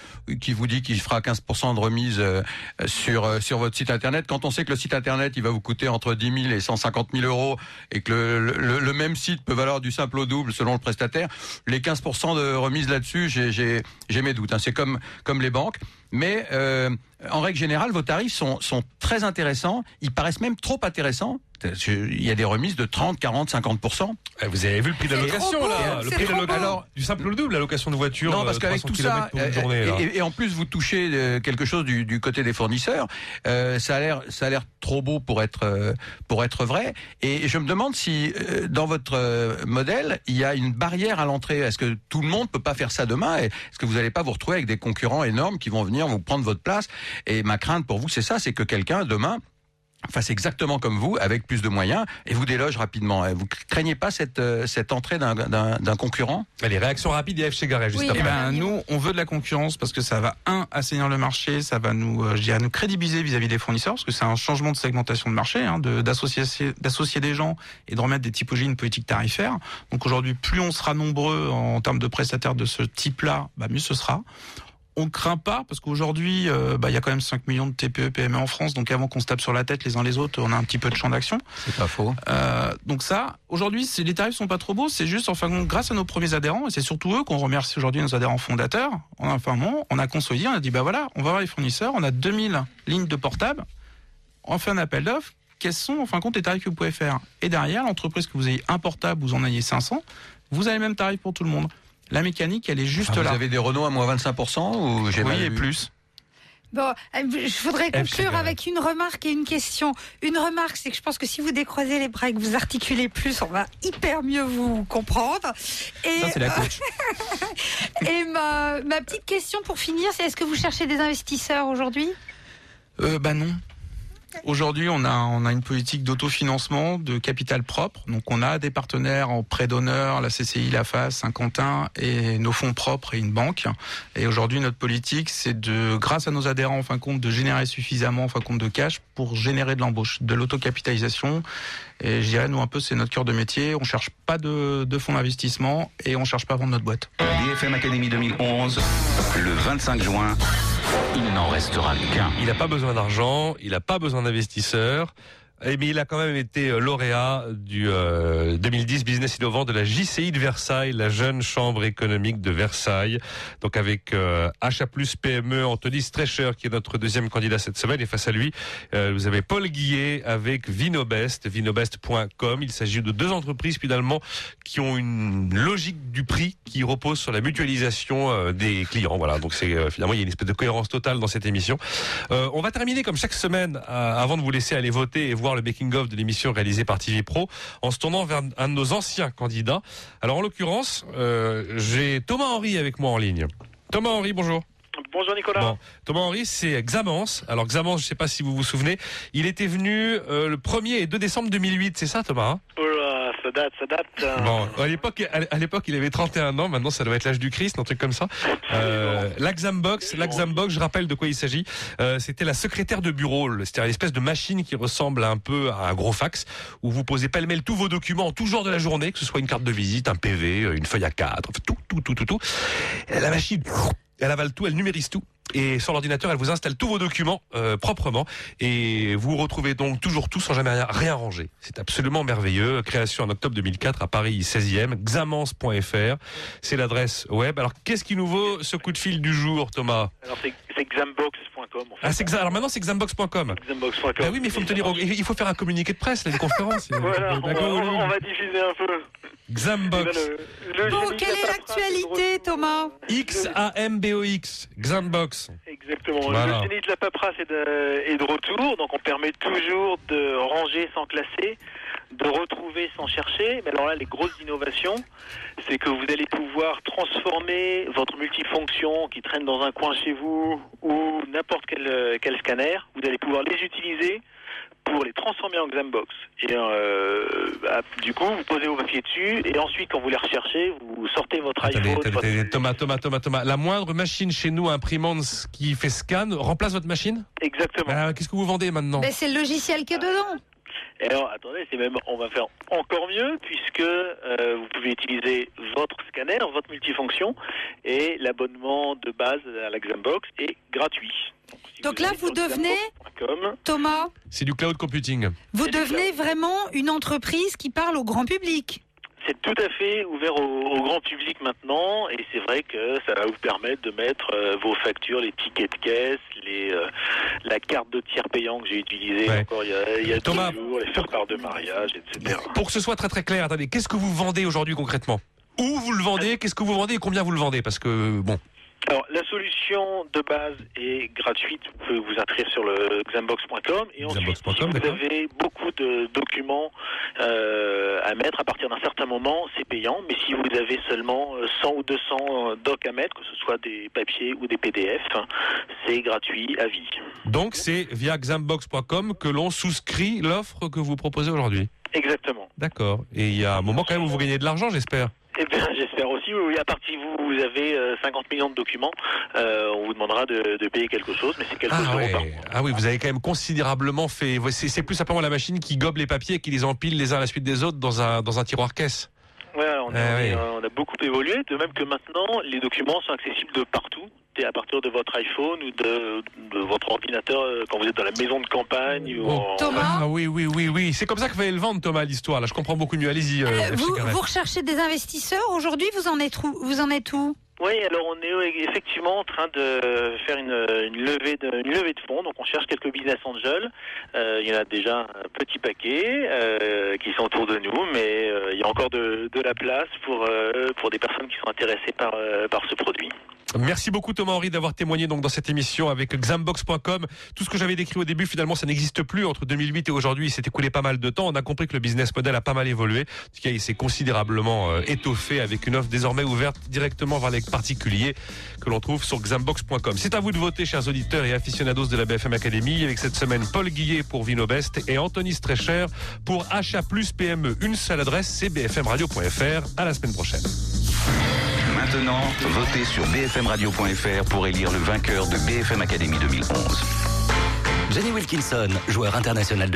qui vous dit qu'il fera 15% de remise sur votre site internet. Quand on sait que le site internet, il va vous coûter entre 10 000 et 150 000 euros et que le même site peut valoir du simple au double selon le prestataire, les 15% de remise là-dessus, j'ai mes doutes. Hein. C'est comme les banques. Mais en règle générale, vos tarifs sont très intéressants. Ils paraissent même trop intéressants. Il y a des remises de 30, 40, 50%. Vous avez vu le prix de la location, là. Le prix de la location, du simple au double, la location de voiture. Non, parce qu'avec tout ça, journée, et en plus, vous touchez quelque chose du côté des fournisseurs. Ça a l'air trop beau pour être vrai. Et je me demande si, dans votre modèle, il y a une barrière à l'entrée. Est-ce que tout le monde peut pas faire ça demain? Est-ce que vous n'allez pas vous retrouver avec des concurrents énormes qui vont venir vous prendre votre place? Et ma crainte pour vous, c'est ça, c'est que quelqu'un, demain, fasse exactement comme vous, avec plus de moyens, et vous déloge rapidement. Vous craignez pas cette entrée d'un concurrent? Les réactions rapides d'Ève Chégaré, juste après. Nous, on veut de la concurrence parce que ça va, assainir le marché, ça va nous crédibiliser vis-à-vis des fournisseurs, parce que c'est un changement de segmentation de marché, hein, d'associer des gens et de remettre des typologies, une politique tarifaire. Donc aujourd'hui, plus on sera nombreux en termes de prestataires de ce type-là, mieux ce sera. On craint pas, parce qu'aujourd'hui, y a quand même 5 millions de TPE, PME en France, donc avant qu'on se tape sur la tête les uns les autres, on a un petit peu de champ d'action. C'est pas faux. Donc ça, aujourd'hui, les tarifs sont pas trop beaux, c'est juste, grâce à nos premiers adhérents, et c'est surtout eux qu'on remercie aujourd'hui, nos adhérents fondateurs, on a consolidé, on a dit, on va voir les fournisseurs, on a 2000 lignes de portables, on fait un appel d'offres, quels sont, les tarifs que vous pouvez faire? Et derrière, l'entreprise que vous ayez un portable, vous en ayez 500, vous avez le même tarif pour tout le monde. La mécanique, elle est juste là. Vous avez des Renault à moins 25% ou j'ai mal vu ? Oui, et plus. Bon, je voudrais conclure avec une remarque et une question. Une remarque, c'est que je pense que si vous décroisez les bras et que vous articulez plus, on va hyper mieux vous comprendre. Et, ça, c'est la coach. Et ma petite question pour finir, c'est est-ce que vous cherchez des investisseurs aujourd'hui ? Non. Aujourd'hui, on a une politique d'autofinancement, de capital propre. Donc, on a des partenaires en prêt d'honneur, la CCI, la FAS, Saint-Quentin, et nos fonds propres et une banque. Et aujourd'hui, notre politique, c'est de, grâce à nos adhérents, en fin de compte, de générer suffisamment, en fin de compte, de cash pour générer de l'embauche, de l'autocapitalisation. Et je dirais, nous, un peu, c'est notre cœur de métier. On cherche pas de fonds d'investissement et on cherche pas à vendre notre boîte. BFM Academy 2011, le 25 juin. Il n'en restera qu'un. Il n'a pas besoin d'argent, il n'a pas besoin d'investisseurs, mais il a quand même été lauréat du 2010 Business Innovant de la JCI de Versailles, la Jeune Chambre Économique de Versailles. Donc avec Achat Plus PME, Anthony Strecher qui est notre deuxième candidat cette semaine, et face à lui, vous avez Paul Guillet avec Vinobest, vinobest.com. Il s'agit de deux entreprises finalement qui ont une logique du prix qui repose sur la mutualisation des clients. Voilà, donc c'est finalement il y a une espèce de cohérence totale dans cette émission. On va terminer comme chaque semaine avant de vous laisser aller voter et voir le making-of de l'émission réalisée par TV Pro en se tournant vers un de nos anciens candidats. Alors en l'occurrence, j'ai Thomas Henry avec moi en ligne. Thomas Henry, bonjour. Bonjour Nicolas. Bon. Thomas Henry, c'est Xambox. Alors Xambox, je ne sais pas si vous vous souvenez, il était venu le 1er et 2 décembre 2008, c'est ça Thomas hein? Oh là, ça date. Bon, à l'époque, il avait 31 ans, maintenant ça doit être l'âge du Christ, un truc comme ça. La Xambox, je rappelle de quoi il s'agit. C'était la secrétaire de bureau, c'était une espèce de machine qui ressemble un peu à un gros fax, où vous posez pêle-mêle tous vos documents, tout genre de la journée, que ce soit une carte de visite, un PV, une feuille A4, tout. Et la machine... Elle avale tout, elle numérise tout. Et sur l'ordinateur, elle vous installe tous vos documents proprement. Et vous retrouvez donc toujours tout sans jamais rien ranger. C'est absolument merveilleux. Création en octobre 2004 à Paris 16e. Xambox.fr, c'est l'adresse web. Alors, qu'est-ce qui nous vaut ce coup de fil du jour, Thomas ? Alors, c'est Xambox.com. En fait. Alors maintenant, c'est Xambox.com. Xambox.com. Ah oui, mais il faut me tenir. Il faut faire un communiqué de presse, là, une conférence. Voilà, on va diffuser un peu. Xambox. Bon, quelle est l'actualité, Thomas ? Xambox. Xambox. Exactement. Voilà. Le génie de la paperasse est de retour, donc on permet toujours de ranger sans classer, de retrouver sans chercher. Mais alors là, les grosses innovations, c'est que vous allez pouvoir transformer votre multifonction qui traîne dans un coin chez vous ou n'importe quel scanner. Vous allez pouvoir les utiliser pour les transformer en Xambox. Et du coup, vous posez vos papiers dessus, et ensuite, quand vous les recherchez, vous sortez votre iPhone. Thomas. La moindre machine chez nous, imprimante qui fait scan, remplace votre machine ? Exactement. Qu'est-ce que vous vendez maintenant ? C'est le logiciel qui est dedans. Et alors, attendez, on va faire encore mieux, puisque vous pouvez utiliser votre scanner, votre multifonction, et l'abonnement de base à la Xambox est gratuit. Donc là, vous devenez, Thomas, c'est du cloud computing. Vous devenez vraiment une entreprise qui parle au grand public. C'est tout à fait ouvert au grand public maintenant, et c'est vrai que ça va vous permettre de mettre vos factures, les tickets de caisse, la carte de tiers payant que j'ai utilisée encore il y a Thomas, 2 jours, les faire-part de mariage, etc. Pour que ce soit très très clair, attendez, qu'est-ce que vous vendez aujourd'hui concrètement ? Où vous le vendez ? Qu'est-ce que vous vendez et combien vous le vendez ? Parce que, bon... Alors, la solution de base est gratuite. Vous pouvez vous inscrire sur le xambox.com. Et ensuite, si vous avez beaucoup de documents à mettre, à partir d'un certain moment, c'est payant. Mais si vous avez seulement 100 ou 200 docs à mettre, que ce soit des papiers ou des PDF, c'est gratuit à vie. Donc, c'est via xambox.com que l'on souscrit l'offre que vous proposez aujourd'hui. Exactement. D'accord. Et il y a un moment quand même où vous gagnez de l'argent, j'espère. Eh bien, j'espère aussi. Oui, à partir de vous avez 50 millions de documents, on vous demandera de payer quelque chose, mais c'est quelques euros par mois. Ah oui, vous avez quand même considérablement fait... C'est plus simplement la machine qui gobe les papiers et qui les empile les uns à la suite des autres dans un tiroir-caisse. Ouais, on a beaucoup évolué, de même que maintenant, les documents sont accessibles de partout. À partir de votre iPhone ou de votre ordinateur quand vous êtes dans la maison de campagne ou Thomas ? Oui. C'est comme ça que vous allez le vendre, Thomas, l'histoire. Là, je comprends beaucoup mieux. Allez-y. Vous recherchez des investisseurs aujourd'hui. Vous en êtes où ? Oui, alors on est effectivement en train de faire une levée de fonds. Donc on cherche quelques business angels. Il y en a déjà un petit paquet qui sont autour de nous, mais il y a encore de la place pour des personnes qui sont intéressées par ce produit. Merci beaucoup Thomas Henry d'avoir témoigné donc dans cette émission avec Xambox.com. Tout ce que j'avais décrit au début, finalement, ça n'existe plus. Entre 2008 et aujourd'hui, il s'est écoulé pas mal de temps. On a compris que le business model a pas mal évolué. En tout cas, il s'est considérablement étoffé avec une offre désormais ouverte directement vers les particuliers que l'on trouve sur Xambox.com. C'est à vous de voter, chers auditeurs et aficionados de la BFM Academy, avec cette semaine Paul Guillet pour Vinobest et Anthony Strecher pour Achat Plus PME. Une seule adresse, c'est bfmradio.fr. À la semaine prochaine. Maintenant, votez sur bfmradio.fr pour élire le vainqueur de BFM Academy 2011. Jenny Wilkinson, joueur international de